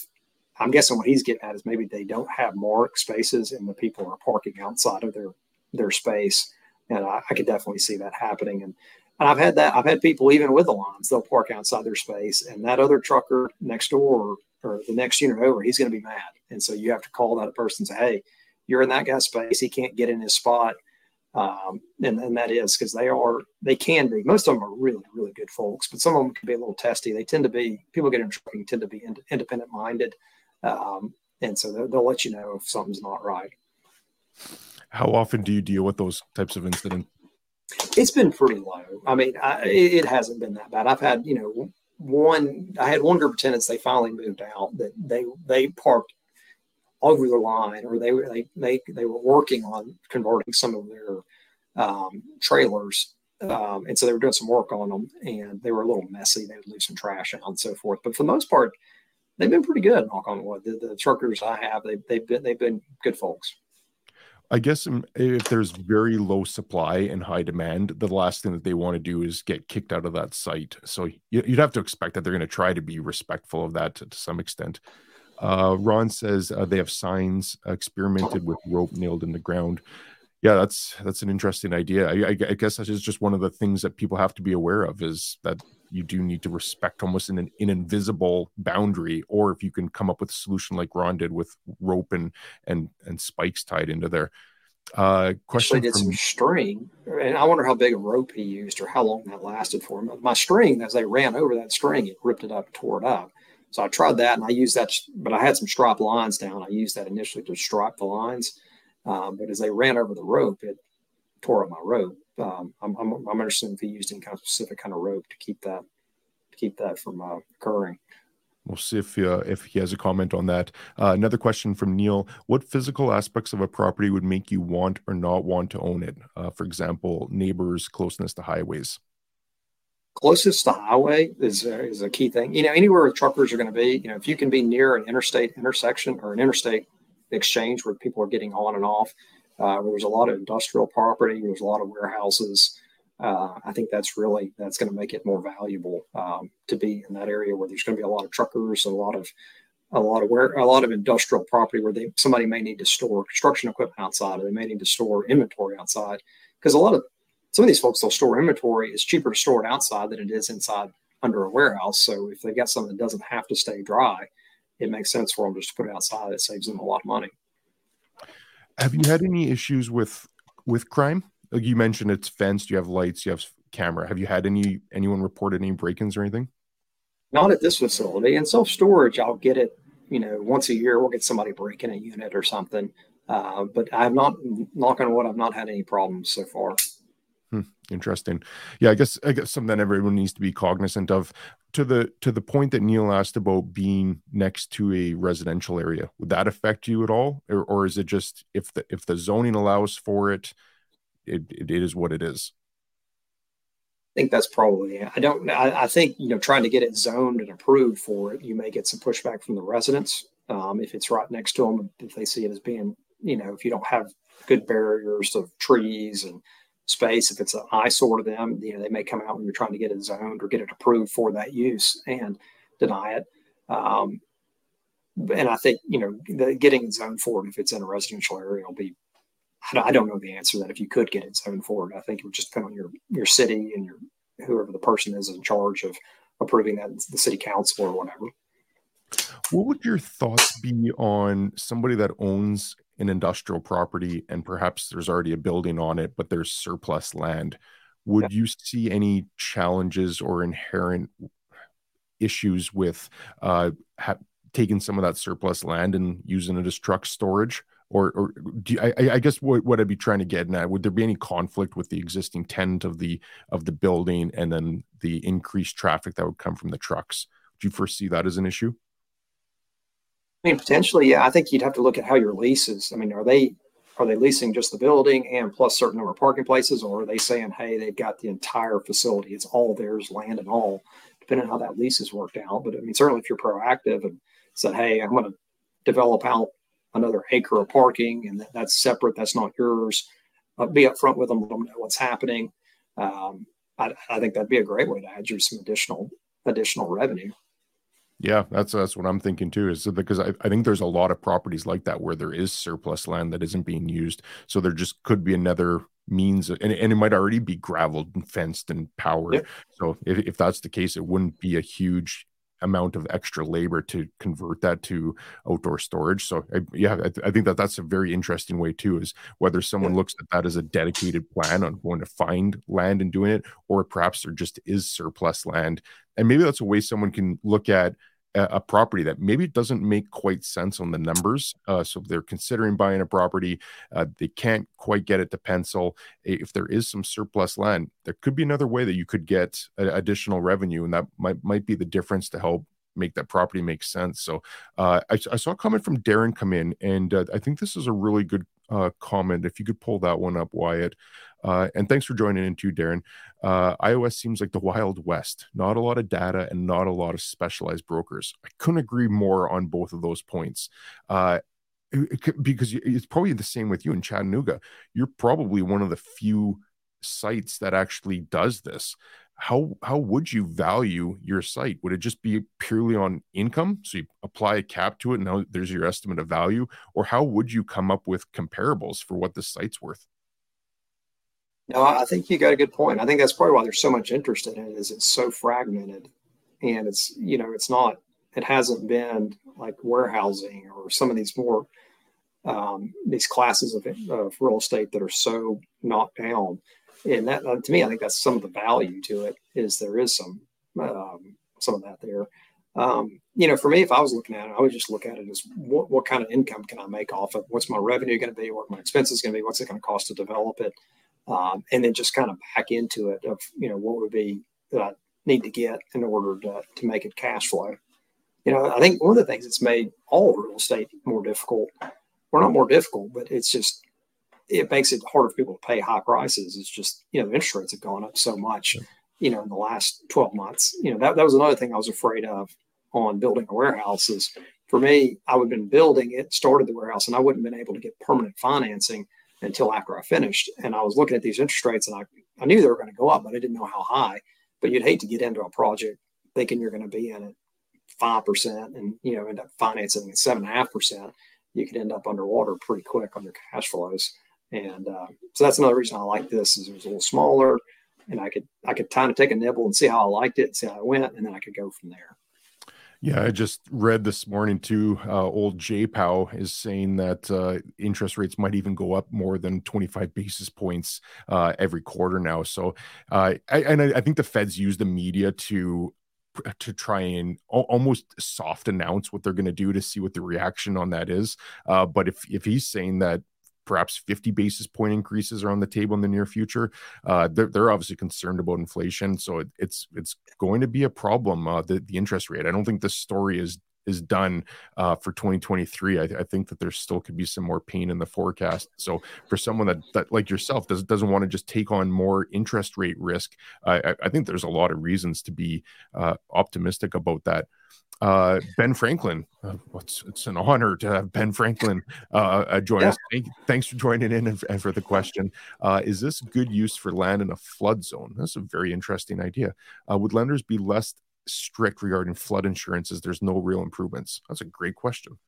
I'm guessing what he's getting at is maybe they don't have marked spaces and the people are parking outside of their, their space. And I, I could definitely see that happening. And, and I've had that, I've had people even with the lines, they'll park outside their space and that other trucker next door or, or the next unit over, he's going to be mad. And so you have to call that person and say, hey, you're in that guy's space. He can't get in his spot. Um, and, and that is because they are, they can be, most of them are really, really good folks, but some of them can be a little testy. They tend to be, people get in trucking tend to be ind- independent minded. Um, and so they'll, they'll let you know if something's not right. How often do you deal with those types of incidents? It's been pretty low. I mean, I, it, it hasn't been that bad. I've had, you know, one, I had one group of tenants, they finally moved out that they, they parked over the line, or they they they they were working on converting some of their um, trailers, um, and so they were doing some work on them, and they were a little messy. They would leave some trash out and so forth. But for the most part, they've been pretty good. Knock on wood. The, the truckers I have, they they've been they've been good folks. I guess if there's very low supply and high demand, the last thing that they want to do is get kicked out of that site. So you'd have to expect that they're going to try to be respectful of that to, to some extent. Uh, Ron says uh, they have signs experimented with rope nailed in the ground. Yeah, that's that's an interesting idea. I, I, I guess that is just one of the things that people have to be aware of, is that you do need to respect almost an, an invisible boundary, or if you can come up with a solution like Ron did with rope and and, and spikes tied into there. Uh, question. Actually did from, some string, and I wonder how big a rope he used or how long that lasted for him. My string, as they ran over that string, it ripped it up, tore it up. So I tried that and I used that, but I had some strop lines down. I used that initially to strop the lines. Um, but as they ran over the rope, it tore up my rope. Um, I'm, I'm, I'm interested if he used any kind of specific kind of rope to keep that keep that from uh, occurring. We'll see if uh, if he has a comment on that. Uh, another question from Neil: what physical aspects of a property would make you want or not want to own it? Uh, for example, neighbors, closeness to highways. Closest to highway is uh, is a key thing. You know, anywhere truckers are going to be. You know, if you can be near an interstate intersection or an interstate exchange where people are getting on and off, uh, where there's a lot of industrial property, there's a lot of warehouses. Uh, I think that's really, that's going to make it more valuable um, to be in that area where there's going to be a lot of truckers, a lot of, a lot of where, a lot of industrial property where they, somebody may need to store construction equipment outside, or they may need to store inventory outside. Because a lot of, some of these folks will store inventory. It's cheaper to store it outside than it is inside under a warehouse. So if they've got something that doesn't have to stay dry, it makes sense for them just to put it outside. It saves them a lot of money. Have you had any issues with, with crime? Like you mentioned, it's fenced, you have lights, you have camera. Have you had any anyone report any break-ins or anything? Not at this facility. In self-storage, I'll get it, you know, once a year, we'll get somebody breaking a unit or something. Uh, but I've not, knock on wood, I've not had any problems so far. Hmm, interesting. Yeah, I guess I guess something that everyone needs to be cognizant of. To the to the point that Neil asked about being next to a residential area, would that affect you at all? Or, or is it just if the if the zoning allows for it, It, it it is what it is. I think that's probably. I don't. I, I think you know, trying to get it zoned and approved for it, you may get some pushback from the residents um, if it's right next to them. If they see it as being, you know, if you don't have good barriers of trees and space, if it's an eyesore to them, you know, they may come out when you're trying to get it zoned or get it approved for that use and deny it. Um, and I think you know, the, getting it zoned for it if it's in a residential area will be. I don't know the answer to that. If you could get it zoned for it, I think it would just depend on your your city and your whoever the person is in charge of approving that, the city council or whatever. What would your thoughts be on somebody that owns an industrial property and perhaps there's already a building on it, but there's surplus land? Would yeah. you see any challenges or inherent issues with uh, ha- taking some of that surplus land and using it as truck storage? Or, or do you, I, I guess what, what I'd be trying to get now, would there be any conflict with the existing tenant of the of the building and then the increased traffic that would come from the trucks? Do you foresee that as an issue? I mean, potentially, yeah. I think you'd have to look at how your leases. I mean, are they are they leasing just the building and plus certain number of parking places, or are they saying, hey, they've got the entire facility, it's all theirs, land and all, depending on how that lease is worked out. But I mean, certainly if you're proactive and said, hey, I'm going to develop out another acre of parking, and that, that's separate. That's not yours. Uh, be upfront with them. Let them know what's happening. Um, I, I think that'd be a great way to add you some additional additional revenue. Yeah, that's that's what I'm thinking too. Is because I, I think there's a lot of properties like that where there is surplus land that isn't being used. So there just could be another means, and, and it might already be graveled and fenced and powered. Yep. So if, if that's the case, it wouldn't be a huge amount of extra labor to convert that to outdoor storage. So I, yeah, I, th- I think that that's a very interesting way too, is whether someone yeah. looks at that as a dedicated plan on going to find land and doing it, or perhaps there just is surplus land. And maybe that's a way someone can look at a, a property that maybe doesn't make quite sense on the numbers. Uh, so if they're considering buying a property, uh, they can't quite get it to pencil. If there is some surplus land, there could be another way that you could get additional revenue, and that might might be the difference to help make that property make sense. So uh, I, I saw a comment from Darren come in, and uh, I think this is a really good uh, comment. If you could pull that one up, Wyatt. Uh, and thanks for joining in too, Darren. Uh, iOS seems like the Wild West, not a lot of data and not a lot of specialized brokers. I couldn't agree more on both of those points. Uh, it, it, because it's probably the same with you in Chattanooga. You're probably one of the few sites that actually does this. How how would you value your site? Would it just be purely on income? So you apply a cap to it and now there's your estimate of value? Or how would you come up with comparables for what the site's worth? No, I think you got a good point. I think that's probably why there's so much interest in it, is it's so fragmented, and it's, you know, it's not, it hasn't been like warehousing or some of these more, um, these classes of, of real estate that are so knocked down. And that, uh, to me, I think that's some of the value to it, is there is some um, some of that there. Um, you know, for me, if I was looking at it, I would just look at it as what, what kind of income can I make off of? What's my revenue going to be? What my expenses going to be? What's it going to cost to develop it? Um, and then just kind of back into it of, you know, what would be that I need to get in order to, to make it cash flow. You know, I think one of the things that's made all real estate more difficult, or not more difficult, but it's just, it makes it harder for people to pay high prices. It's just, you know, interest rates have gone up so much, you know, in the last twelve months. You know, that, that was another thing I was afraid of on building a warehouse is, for me, I would have been building it, started the warehouse, and I wouldn't have been able to get permanent financing until after I finished. And I was looking at these interest rates, and I, I knew they were going to go up, but I didn't know how high. But you'd hate to get into a project thinking you're going to be in it five percent and, you know, end up financing at seven point five percent. You could end up underwater pretty quick on your cash flows. And uh, so that's another reason I like this, is it was a little smaller, and I could I could kind of take a nibble and see how I liked it, see how it went, and then I could go from there. Yeah, I just read this morning too, uh, old JPow is saying that uh, interest rates might even go up more than twenty-five basis points uh, every quarter now. So uh, I, and I think the Feds use the media to to try and almost soft announce what they're going to do to see what the reaction on that is. Uh, but if if he's saying that perhaps fifty basis point increases are on the table in the near future, Uh, they're, they're obviously concerned about inflation. So it, it's it's going to be a problem, uh, the, the interest rate. I don't think this story is is done uh, for twenty twenty-three. I, I think that there still could be some more pain in the forecast. So for someone that, that like yourself, does, doesn't want to just take on more interest rate risk, I, I think there's a lot of reasons to be uh, optimistic about that. Uh, Ben Franklin, uh, it's, it's an honor to have Ben Franklin uh, join yeah. us. Thank, thanks for joining in and, and for the question. Uh, is this good use for land in a flood zone? That's a very interesting idea. Uh, would lenders be less strict regarding flood insurance as there's no real improvements? That's a great question.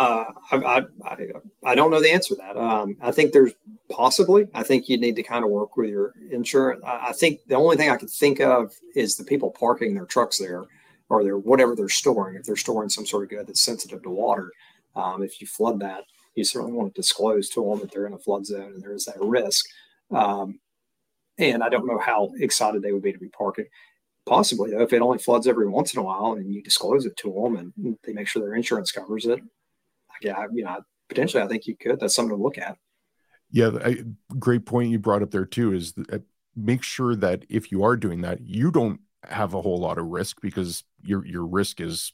Uh, I, I, I, I don't know the answer to that. Um, I think there's possibly, I think you'd need to kind of work with your insurance. I, I think the only thing I could think of is the people parking their trucks there, or their, whatever they're storing. If they're storing some sort of good that's sensitive to water, um, if you flood that, you certainly want to disclose to them that they're in a flood zone and there is that risk. Um, and I don't know how excited they would be to be parking. Possibly, though, if it only floods every once in a while and you disclose it to them and they make sure their insurance covers it, yeah, you know, potentially I think you could. That's something to look at. Yeah, I, great point you brought up there, too, is that make sure that if you are doing that, you don't have a whole lot of risk, because your your risk is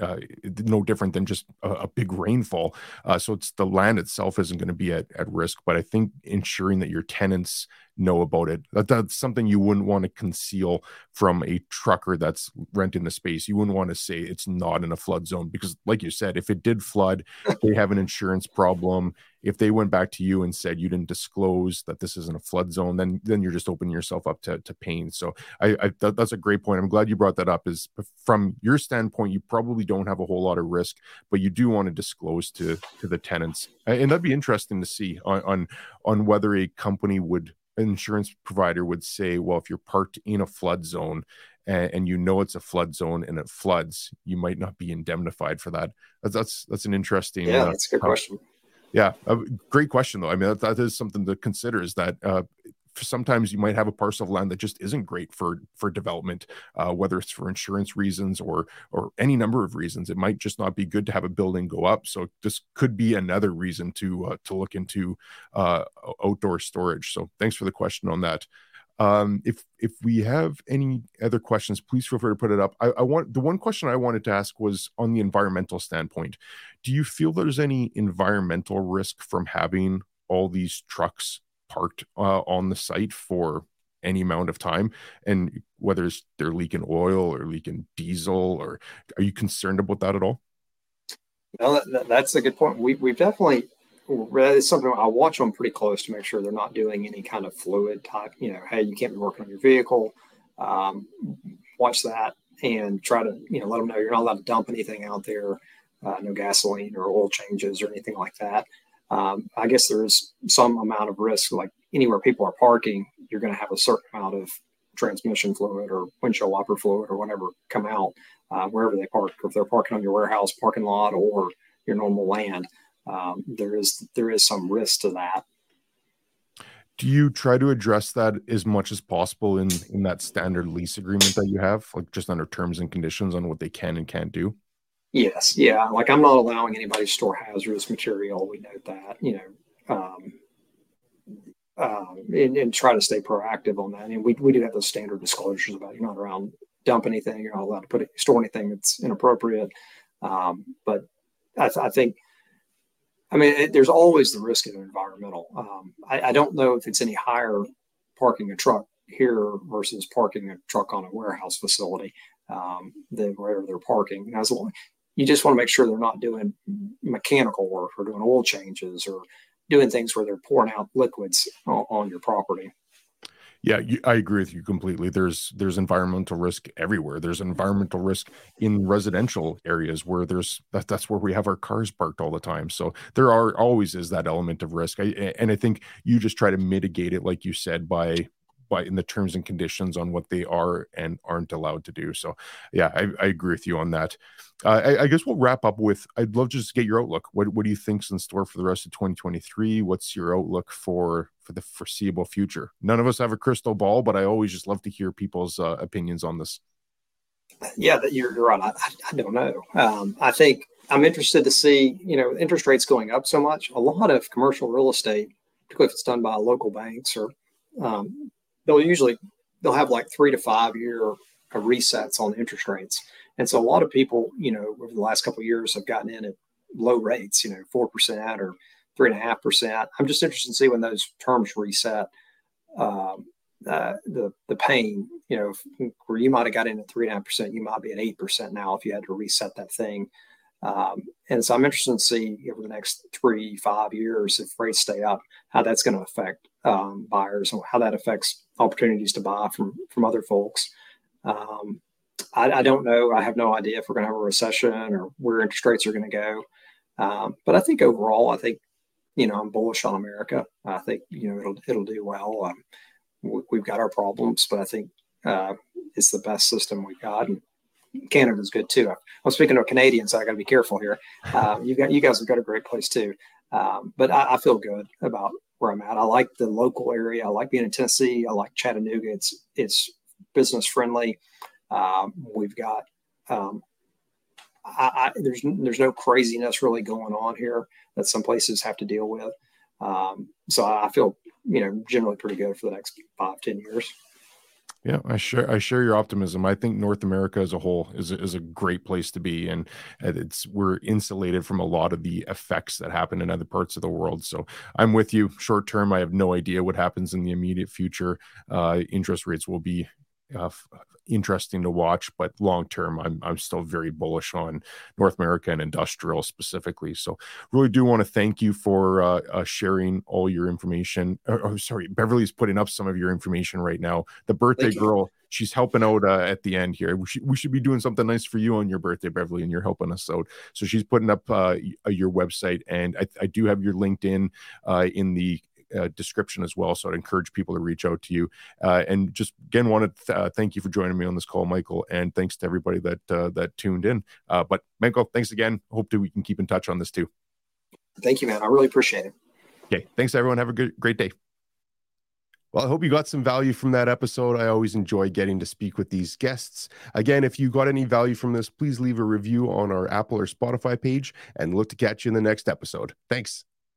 uh, no different than just a, a big rainfall. Uh, so it's the land itself isn't going to be at, at risk, but I think ensuring that your tenants know about it, that, that's something you wouldn't want to conceal from a trucker that's renting the space. You wouldn't want to say it's not in a flood zone, because like you said, if it did flood, they have an insurance problem. If they went back to you and said you didn't disclose that this isn't a flood zone, then then you're just opening yourself up to, to pain. So I, I that, that's a great point. I'm glad you brought that up. Is from your standpoint, you probably don't have a whole lot of risk, but you do want to disclose to to the tenants. And that'd be interesting to see on on, on whether a company would, an insurance provider would say, well, if you're parked in a flood zone and, and you know it's a flood zone and it floods, you might not be indemnified for that. That's that's, that's an interesting. Yeah, that's a good uh, question. Yeah, uh, great question, though. I mean, that, that is something to consider, is that uh, sometimes you might have a parcel of land that just isn't great for for development, uh, whether it's for insurance reasons or or any number of reasons. It might just not be good to have a building go up. So this could be another reason to uh, to look into uh, outdoor storage. So thanks for the question on that. Um, if if we have any other questions, please feel free to put it up. I, I want the one question I wanted to ask was on the environmental standpoint. Do you feel there's any environmental risk from having all these trucks parked uh, on the site for any amount of time? And whether it's they're leaking oil or leaking diesel, or are you concerned about that at all? No, that, that's a good point. We we've definitely. It's something I watch them pretty close to make sure they're not doing any kind of fluid type, you know, hey, you can't be working on your vehicle. Um, watch that and try to, you know, let them know you're not allowed to dump anything out there, uh, no gasoline or oil changes or anything like that. Um, I guess there is some amount of risk, like anywhere people are parking, you're going to have a certain amount of transmission fluid or windshield wiper fluid or whatever come out uh, wherever they park. If they're parking on your warehouse parking lot or your normal land, Um, there is there is some risk to that. Do you try to address that as much as possible in, in that standard lease agreement that you have, like just under terms and conditions on what they can and can't do? Yes, yeah. Like I'm not allowing anybody to store hazardous material. We know that. You know, um, um, and, and try to stay proactive on that. And we we do have those standard disclosures about you're not around dump anything, you're not allowed to put it, store anything that's inappropriate. Um, but I, I think, I mean, it, there's always the risk of environmental. Um, I, I don't know if it's any higher parking a truck here versus parking a truck on a warehouse facility, um, than wherever they're parking. And as long, you just want to make sure they're not doing mechanical work or doing oil changes or doing things where they're pouring out liquids on, on your property. Yeah, you, I agree with you completely. There's there's environmental risk everywhere. There's environmental risk in residential areas where there's that, that's where we have our cars parked all the time. So there are always is that element of risk. I, and I think you just try to mitigate it, like you said, by by in the terms and conditions on what they are and aren't allowed to do. So yeah, I, I agree with you on that. Uh, I, I guess we'll wrap up with, I'd love just to get your outlook. What what do you think's in store for the rest of twenty twenty-three? What's your outlook for, for the foreseeable future? None of us have a crystal ball, but I always just love to hear people's uh, opinions on this. Yeah, you're, you're right. I, I don't know. Um, I think I'm interested to see, you know, interest rates going up so much. A lot of commercial real estate, particularly if it's done by local banks, or um, they'll usually, they'll have like three to five year resets on the interest rates. And so a lot of people, you know, over the last couple of years have gotten in at low rates, you know, four percent or three and a half percent. I'm just interested to see when those terms reset, um, uh, the the pain, you know, if, where you might've got in at three and a half percent, you might be at eight percent now if you had to reset that thing. Um, and so I'm interested to see over the next three, five years, if rates stay up, how that's going to affect um, buyers and how that affects opportunities to buy from, from other folks. Um, I, I don't know. I have no idea if we're going to have a recession or where interest rates are going to go. Um, but I think overall, I think, you know, I'm bullish on America. I think, you know, it'll it'll do well. Um, we, we've got our problems, but I think uh, it's the best system we've got. And Canada's good too. I, I'm speaking to a Canadian, so I got to be careful here. Uh, you got you guys have got a great place too. Um, but I, I feel good about where I'm at. I like the local area. I like being in Tennessee. I like Chattanooga. It's it's business friendly. Um, we've got, um, I, I, there's, there's no craziness really going on here that some places have to deal with. Um, so I feel, you know, generally pretty good for the next five, ten years. Yeah, I share I share your optimism. I think North America as a whole is a, is a great place to be, and it's we're insulated from a lot of the effects that happen in other parts of the world. So I'm with you. Short term, I have no idea what happens in the immediate future. Uh, interest rates will be Uh, interesting to watch, but long term, I'm I'm still very bullish on North America and industrial specifically. So, really do want to thank you for uh, uh, sharing all your information. Oh, oh, sorry, Beverly's putting up some of your information right now. The birthday girl, she's helping out uh, at the end here. We should we should be doing something nice for you on your birthday, Beverly, and you're helping us out. So she's putting up uh, your website, and I, I do have your LinkedIn uh, in the Uh, description as well. So I'd encourage people to reach out to you. Uh, and just again, want to th- uh, thank you for joining me on this call, Michael. And thanks to everybody that uh, that tuned in. Uh, but Michael, thanks again. Hope that we can keep in touch on this too. Thank you, man. I really appreciate it. Okay. Thanks, everyone. Have a good, great day. Well, I hope you got some value from that episode. I always enjoy getting to speak with these guests. Again, if you got any value from this, please leave a review on our Apple or Spotify page and look to catch you in the next episode. Thanks.